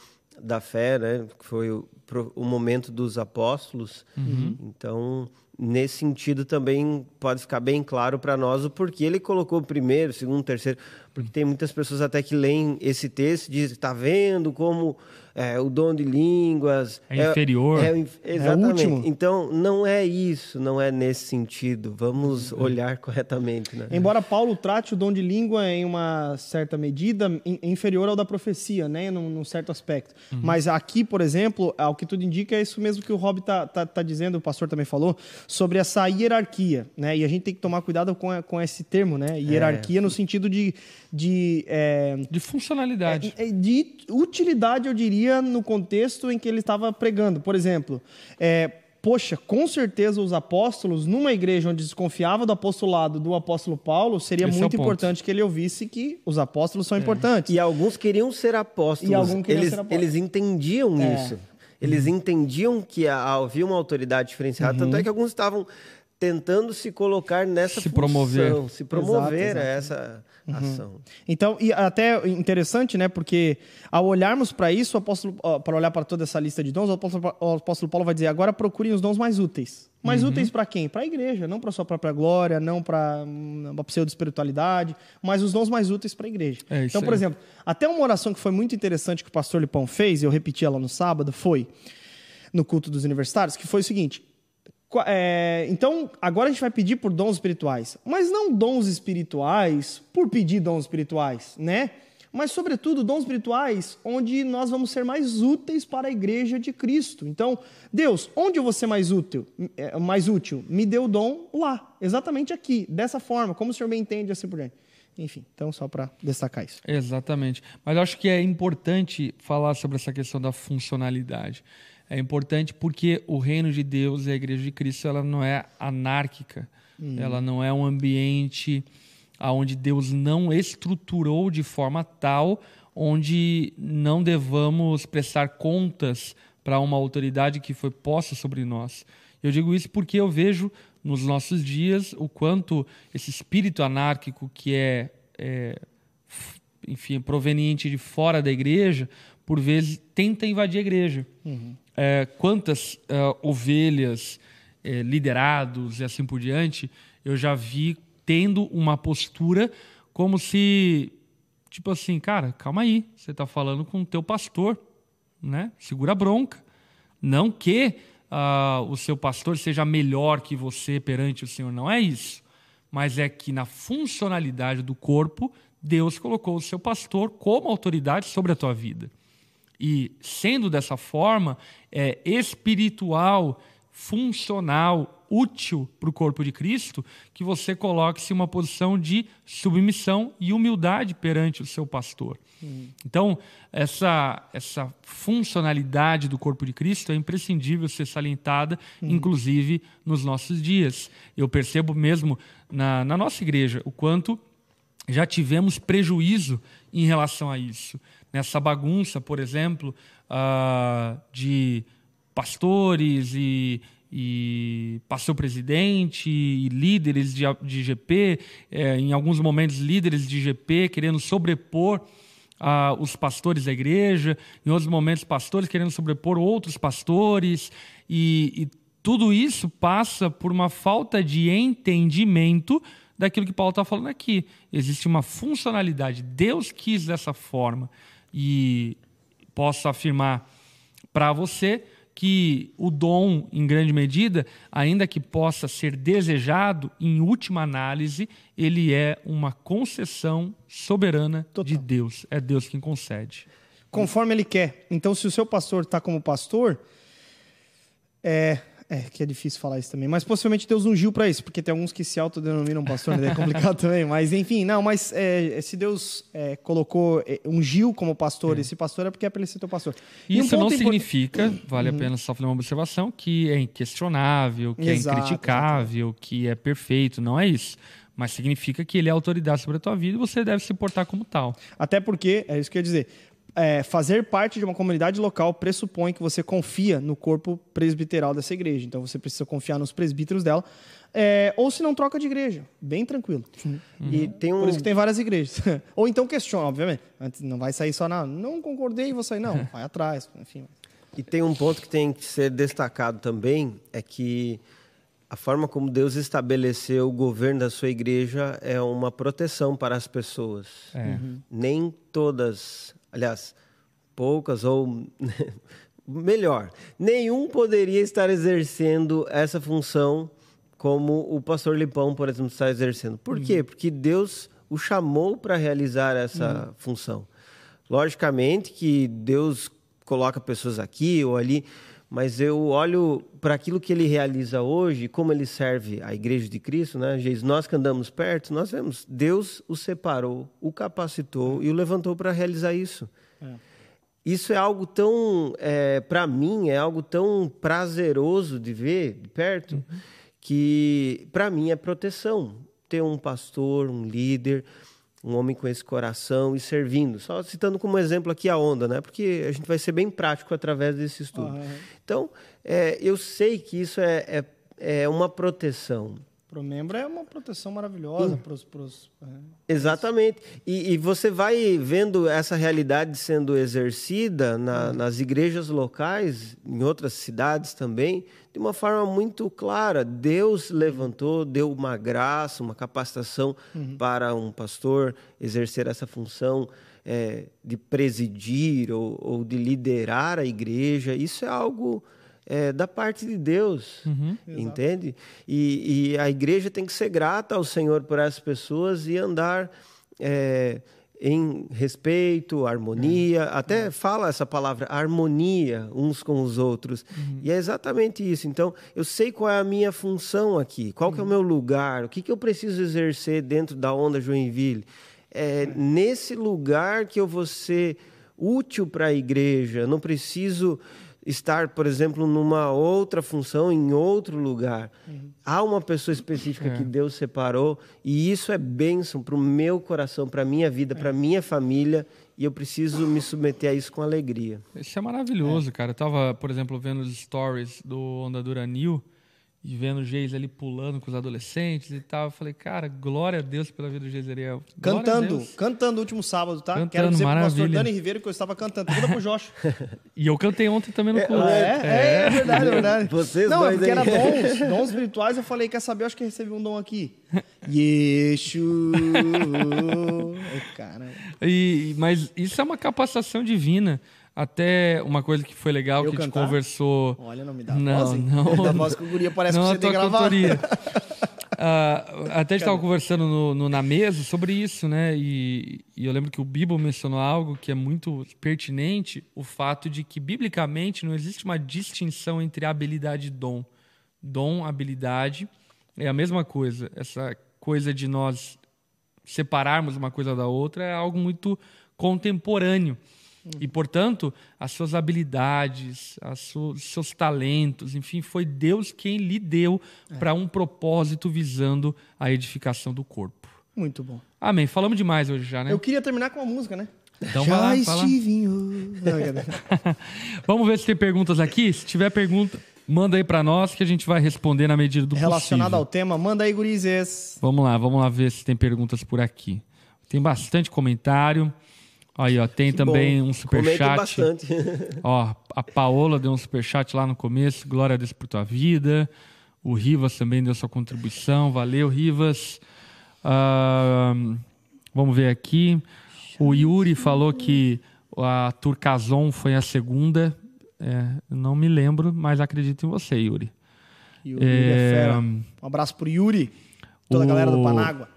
da fé, né? Que foi o, o momento dos apóstolos. Uhum. Então, nesse sentido também pode ficar bem claro para nós o porquê ele colocou o primeiro, o segundo, o terceiro, porque tem muitas pessoas até que leem esse texto e dizem, está vendo como... é, o dom de línguas... é, é inferior. É, é, exatamente. É último. Então, não é isso, não é nesse sentido. Vamos uhum. olhar corretamente. Né? Embora Paulo trate o dom de língua em uma certa medida inferior ao da profecia, né? Num, num certo aspecto. Uhum. Mas aqui, por exemplo, ao que tudo indica, é isso mesmo que o Rob está tá, tá dizendo, o pastor também falou, sobre essa hierarquia. Né? E a gente tem que tomar cuidado com, a, com esse termo, né? Hierarquia é. no sentido de... De, é, de funcionalidade. É, de utilidade, eu diria, no contexto em que ele estava pregando. Por exemplo, é, poxa, com certeza os apóstolos, numa igreja onde desconfiava do apostolado do apóstolo Paulo, seria Esse muito é importante que ele ouvisse que os apóstolos são é. importantes. E alguns queriam ser apóstolos. E alguns queriam eles, ser apóstolos. Eles entendiam é. isso. Eles uhum. entendiam que havia uma autoridade diferenciada, uhum. tanto é que alguns estavam tentando se colocar nessa se função, promover. se promover exato, a essa uhum. ação. Então, e até interessante, né? Porque ao olharmos para isso, o apóstolo, para olhar para toda essa lista de dons, o apóstolo, o apóstolo Paulo vai dizer, agora procurem os dons mais úteis. Mais uhum. úteis para quem? Para a igreja, não para sua própria glória, não para a pseudo-espiritualidade, mas os dons mais úteis para a igreja. É então, por aí. exemplo, até uma oração que foi muito interessante que o pastor Lipão fez, eu repeti ela no sábado, foi... no culto dos universitários, que foi o seguinte. É, então, agora a gente vai pedir por dons espirituais. Mas não dons espirituais por pedir dons espirituais, né? Mas, sobretudo, dons espirituais onde nós vamos ser mais úteis para a igreja de Cristo. Então, Deus, onde eu vou ser mais útil? Mais útil? Me dê o dom lá, exatamente aqui, dessa forma, como o senhor bem entende, assim por diante. Enfim, então só para destacar isso. Exatamente. Mas eu acho que é importante falar sobre essa questão da funcionalidade. É importante porque o reino de Deus e a igreja de Cristo, ela não é anárquica. Hum. Ela não é um ambiente onde Deus não estruturou de forma tal, onde não devamos prestar contas para uma autoridade que foi posta sobre nós. Eu digo isso porque eu vejo nos nossos dias o quanto esse espírito anárquico que é, é enfim, proveniente de fora da igreja, por vezes tenta invadir a igreja. Uhum. É, quantas uh, ovelhas, é, liderados e assim por diante, eu já vi tendo uma postura como se, tipo assim, cara, calma aí, você está falando com o teu pastor, né? Segura a bronca. Não que uh, o seu pastor seja melhor que você perante o Senhor, não é isso. Mas é que na funcionalidade do corpo, Deus colocou o seu pastor como autoridade sobre a tua vida. E sendo dessa forma, é espiritual, funcional, útil para o corpo de Cristo, que você coloque-se em uma posição de submissão e humildade perante o seu pastor. Hum. Então, essa, essa funcionalidade do corpo de Cristo é imprescindível ser salientada, hum. inclusive nos nossos dias. Eu percebo mesmo na, na nossa igreja o quanto já tivemos prejuízo em relação a isso. Nessa bagunça, por exemplo, uh, de pastores e e pastor presidente e líderes de, de G P, é, em alguns momentos líderes de G P querendo sobrepor uh, os pastores da igreja, em outros momentos pastores querendo sobrepor outros pastores, e, e tudo isso passa por uma falta de entendimento daquilo que Paulo está falando aqui. Existe uma funcionalidade, Deus quis dessa forma, e posso afirmar para você que o dom, em grande medida, ainda que possa ser desejado, em última análise, ele é uma concessão soberana Total. de Deus. É Deus quem concede. Conforme ele quer. Então, se o seu pastor está como pastor, é, é que é difícil falar isso também, mas possivelmente Deus ungiu para isso, porque tem alguns que se autodenominam pastor, né? É complicado também, mas enfim, não, mas é, se Deus é, colocou, é, ungiu como pastor, é. esse pastor é porque é para ele ser teu pastor. E isso um não significa, import... vale a pena só fazer uma observação, que é inquestionável, que exato, é incriticável, exato. que é perfeito, não é isso. Mas significa que ele é autoridade sobre a tua vida e você deve se portar como tal. Até porque, é isso que eu ia dizer, É, fazer parte de uma comunidade local pressupõe que você confia no corpo presbiteral dessa igreja. Então, você precisa confiar nos presbíteros dela. É, ou se não, troca de igreja. Bem tranquilo. Uhum. E tem um... Por isso que tem várias igrejas. Ou então questiona, obviamente. Não vai sair só na... Não concordei e vou sair. Não, vai atrás. Enfim. E tem um ponto que tem que ser destacado também, é que a forma como Deus estabeleceu o governo da sua igreja é uma proteção para as pessoas. É. Uhum. Nem todas... Aliás, poucas ou, melhor, nenhum poderia estar exercendo essa função como o pastor Lipão, por exemplo, está exercendo. Por uhum. quê? Porque Deus o chamou para realizar essa uhum. função. Logicamente que Deus coloca pessoas aqui ou ali, mas eu olho para aquilo que ele realiza hoje, como ele serve a igreja de Cristo, né? Nós que andamos perto, nós vemos, Deus o separou, o capacitou e o levantou para realizar isso. É. Isso é algo tão, é, para mim, é algo tão prazeroso de ver de perto, uhum. que para mim é proteção. Ter um pastor, um líder, um homem com esse coração e servindo. Só citando como exemplo aqui a Onda, né? Porque a gente vai ser bem prático através desse estudo. Ah, é. Então, é, eu sei que isso é, é, é uma proteção. Para o membro é uma proteção maravilhosa. Pros, pros, é, exatamente. E, e você vai vendo essa realidade sendo exercida na, hum. nas igrejas locais, em outras cidades também, de uma forma muito clara. Deus levantou, deu uma graça, uma capacitação uhum. para um pastor exercer essa função é, de presidir ou, ou de liderar a igreja. Isso é algo é, da parte de Deus, uhum, entende? E, e a igreja tem que ser grata ao Senhor por essas pessoas e andar é, em respeito, harmonia, uhum, até uhum, fala essa palavra, harmonia uns com os outros. Uhum. E é exatamente isso. Então, eu sei qual é a minha função aqui, qual uhum, que é o meu lugar, o que, que eu preciso exercer dentro da Onda Joinville. É uhum, nesse lugar que eu vou ser útil para a igreja, eu não preciso estar, por exemplo, numa outra função, em outro lugar. Uhum. Há uma pessoa específica é, que Deus separou, e isso é bênção para o meu coração, para a minha vida, é, para a minha família, e eu preciso me submeter a isso com alegria. Isso é maravilhoso, é, cara. Eu estava, por exemplo, vendo os stories do Onda Dura New, e vendo o Geis ali pulando com os adolescentes e tal. Eu falei, cara, glória a Deus pela vida do Geis Ariel. Cantando, cantando o último sábado, tá? Cantando, quero dizer maravilha, pro pastor Dani Ribeiro que eu estava cantando. Manda pro Josh. E eu cantei ontem também no é, culto. É, é, é verdade, é verdade. Vocês não, dois, é porque era dons, dons espirituais. Eu falei, quer saber? Eu acho que recebi um dom aqui. Yeshu. Oh, cara. E, mas isso é uma capacitação divina. Até uma coisa que foi legal, eu que cantar? A gente conversou... Olha, não me dá não, voz, hein? Não, não, voz que o guria parece não, que você tem gravado. uh, até a gente estava conversando no, no, na mesa sobre isso, né? E, e eu lembro que o Bibo mencionou algo que é muito pertinente, o fato de que, biblicamente, não existe uma distinção entre habilidade e dom. Dom, habilidade, é a mesma coisa. Essa coisa de nós separarmos uma coisa da outra é algo muito contemporâneo. E, portanto, as suas habilidades, as suas, os seus talentos, enfim, foi Deus quem lhe deu é, para um propósito visando a edificação do corpo. Muito bom. Amém. Falamos demais hoje já, né? Eu queria terminar com uma música, né? Então, já vai lá, fala. Não, vamos ver se tem perguntas aqui. Se tiver pergunta, manda aí para nós que a gente vai responder na medida do Relacionado possível. Relacionado ao tema, manda aí, gurizes. Vamos lá, vamos lá ver se tem perguntas por aqui. Tem bastante comentário. Aí, ó, tem que também bom, um superchat. Ó, a Paola deu um superchat lá no começo. Glória a Deus por tua vida. O Rivas também deu sua contribuição. Valeu, Rivas. Uh, vamos ver aqui. O Yuri falou que a Turcazon foi a segunda. É, não me lembro, mas acredito em você, Yuri. Yuri é, é fera. Um abraço pro Yuri. Toda o... a galera do Panágua.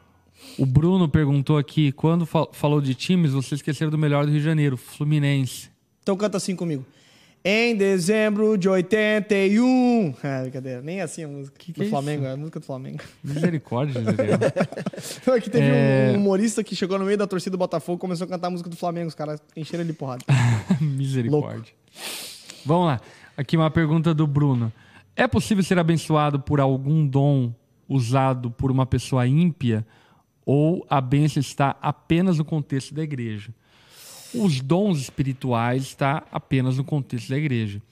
O Bruno perguntou aqui, quando fal- falou de times, vocês esqueceram do melhor do Rio de Janeiro, Fluminense. Então canta assim comigo. Em dezembro de oitenta e um... Ah, brincadeira, nem assim a música que que do é Flamengo, isso? A música do Flamengo. Misericórdia, Zé. Aqui teve é... um humorista que chegou no meio da torcida do Botafogo, começou a cantar a música do Flamengo, os caras encheram ele de porrada. Misericórdia. Louco. Vamos lá, aqui uma pergunta do Bruno. É possível ser abençoado por algum dom usado por uma pessoa ímpia? Ou a bênção está apenas no contexto da igreja? Os dons espirituais estão apenas no contexto da igreja.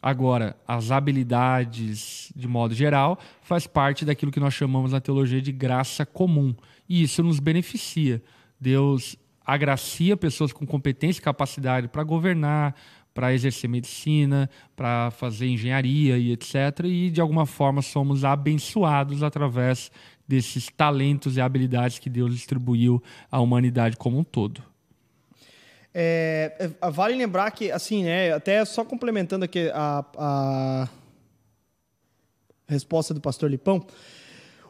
Agora, as habilidades, de modo geral, faz parte daquilo que nós chamamos na teologia de graça comum. E isso nos beneficia. Deus agracia pessoas com competência e capacidade para governar, para exercer medicina, para fazer engenharia e etcétera. E, de alguma forma, somos abençoados através desses talentos e habilidades que Deus distribuiu à humanidade como um todo. É, vale lembrar que, assim, né, até só complementando aqui a, a resposta do pastor Lipão,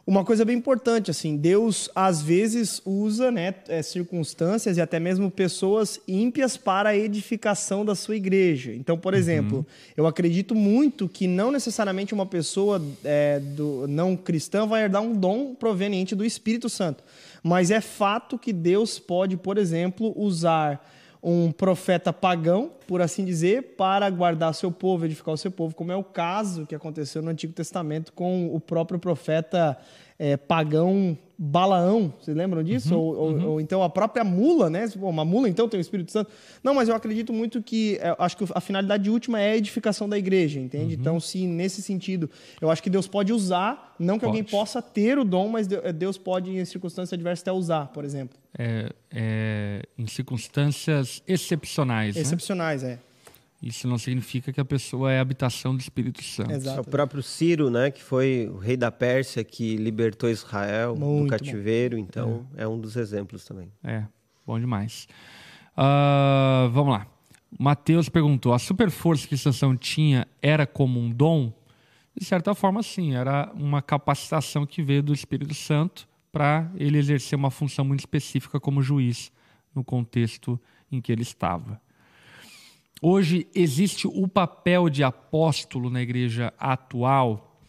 uma coisa bem importante, assim, Deus às vezes usa, né, circunstâncias e até mesmo pessoas ímpias para a edificação da sua igreja. Então, por exemplo, uhum, eu acredito muito que não necessariamente uma pessoa é, do, não cristã vai herdar um dom proveniente do Espírito Santo. Mas é fato que Deus pode, por exemplo, usar um profeta pagão, por assim dizer, para guardar seu povo, edificar o seu povo, como é o caso que aconteceu no Antigo Testamento com o próprio profeta é, pagão Balaão. Vocês lembram disso? Uhum, ou, uhum. Ou, ou então a própria mula, né? Uma mula, então, tem o Espírito Santo. Não, mas eu acredito muito que... Acho que a finalidade última é a edificação da igreja, entende? Uhum. Então, se nesse sentido, eu acho que Deus pode usar, não que pode. Alguém possa ter o dom, mas Deus pode, em circunstâncias adversas, até usar, por exemplo. É, é, em circunstâncias excepcionais, Excepcionais, né? é. Isso não significa que a pessoa é a habitação do Espírito Santo. Exato. O próprio Ciro, né, que foi o rei da Pérsia, que libertou Israel Muito do cativeiro. Bom. Então, é. é um dos exemplos também. É, bom demais. Uh, vamos lá. Mateus perguntou, a superforça que Sansão tinha era como um dom? De certa forma, sim. Era uma capacitação que veio do Espírito Santo para ele exercer uma função muito específica como juiz no contexto em que ele estava. Hoje existe o papel de apóstolo na igreja atual?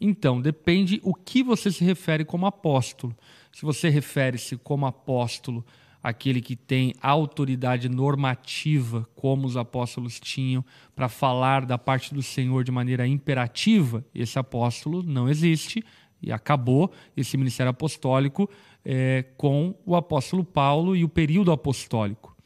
Então, depende o que você se refere como apóstolo. Se você refere-se como apóstolo aquele que tem autoridade normativa, como os apóstolos tinham, para falar da parte do Senhor de maneira imperativa, esse apóstolo não existe e acabou esse ministério apostólico é, com o apóstolo Paulo e o período apostólico.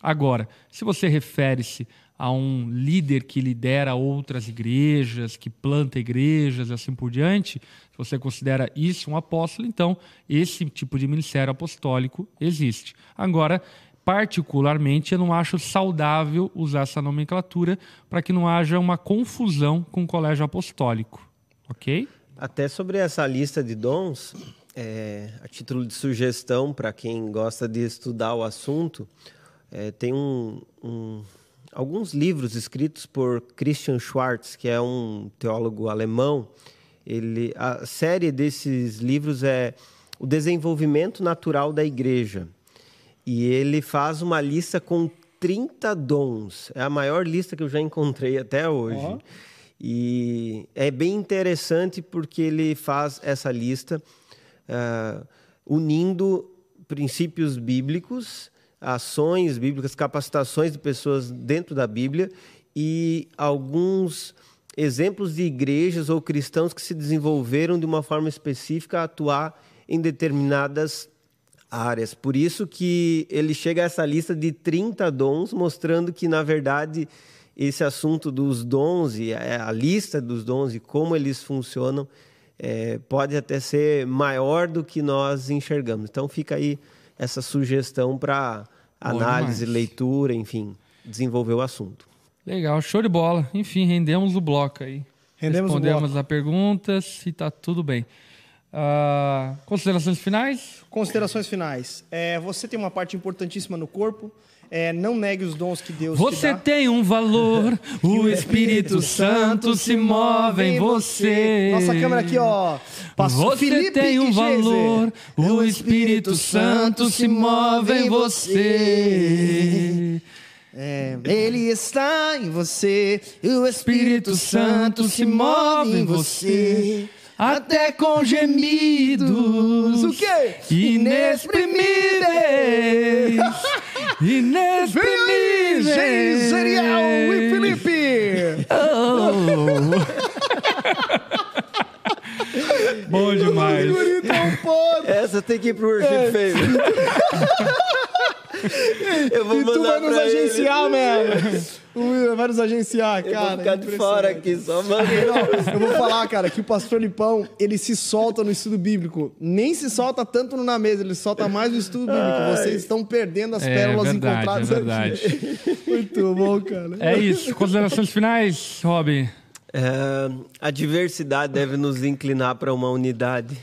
Agora, se você refere-se a um líder que lidera outras igrejas, que planta igrejas e assim por diante, se você considera isso um apóstolo, então esse tipo de ministério apostólico existe. Agora, particularmente, eu não acho saudável usar essa nomenclatura para que não haja uma confusão com o colégio apostólico, ok? Até sobre essa lista de dons, é, a título de sugestão para quem gosta de estudar o assunto, é, tem um, um, alguns livros escritos por Christian Schwartz, que é um teólogo alemão. Ele, a série desses livros é O Desenvolvimento Natural da Igreja. E ele faz uma lista com trinta dons. É a maior lista que eu já encontrei até hoje. Uhum. E é bem interessante porque ele faz essa lista uh, unindo princípios bíblicos, ações bíblicas, capacitações de pessoas dentro da Bíblia e alguns exemplos de igrejas ou cristãos que se desenvolveram de uma forma específica a atuar em determinadas áreas. Por isso que ele chega a essa lista de trinta dons, mostrando que, na verdade, esse assunto dos dons e a lista dos dons e como eles funcionam é, pode até ser maior do que nós enxergamos. Então fica aí essa sugestão para análise, leitura, enfim, desenvolver o assunto. Legal, show de bola. Enfim, rendemos o bloco aí. Rendemos o bloco. Respondemos a pergunta, se está tudo bem. Uh, considerações finais? Considerações finais. É, você tem uma parte importantíssima no corpo. É, não negue os dons que Deus te dá. Você tem um valor, o Espírito Santo se move em você. Nossa câmera aqui, ó. Passou. Você tem um valor, o Espírito Santo se move em você. É, ele está em você, o Espírito Santo se move em você. Até com gemidos o quê? Inexprimíveis. Inexprimíveis. Vem, Serial e Felipe. Oh. Bom demais. Essa tem que ir pro worship feio. Eu vou e mandar tu vai nos agenciar, ele. Mano. Vai nos agenciar, eu cara. Vou ficar é de fora aqui, só mano. Eu vou falar, cara, que o pastor Lipão, ele se solta no estudo bíblico. Nem se solta tanto no Na Mesa, ele solta mais no estudo bíblico. Ai. Vocês estão perdendo as pérolas é, é verdade, encontradas. É verdade, aqui. Muito bom, cara. É isso. Considerações finais, Rob? É, a diversidade deve nos inclinar para uma unidade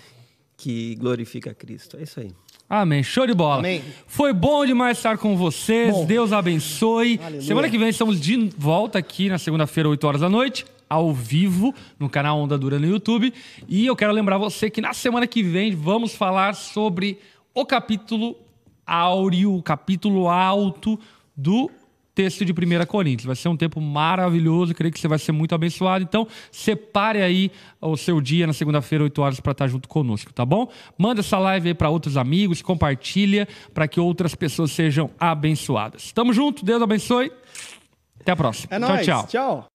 que glorifica Cristo. É isso aí. Amém, show de bola. Amém. Foi bom demais estar com vocês, bom. Deus abençoe. Aleluia. Semana que vem estamos de volta aqui na segunda-feira, oito horas da noite, ao vivo, no canal Onda Dura no YouTube. E eu quero lembrar você que na semana que vem vamos falar sobre o capítulo áureo, o capítulo alto do texto de primeira Coríntios. Vai ser um tempo maravilhoso, creio que você vai ser muito abençoado. Então, separe aí o seu dia na segunda-feira, oito horas, para estar junto conosco, tá bom? Manda essa live aí para outros amigos, compartilha, para que outras pessoas sejam abençoadas. Tamo junto, Deus abençoe. Até a próxima. É tchau, nóis. Tchau. Tchau.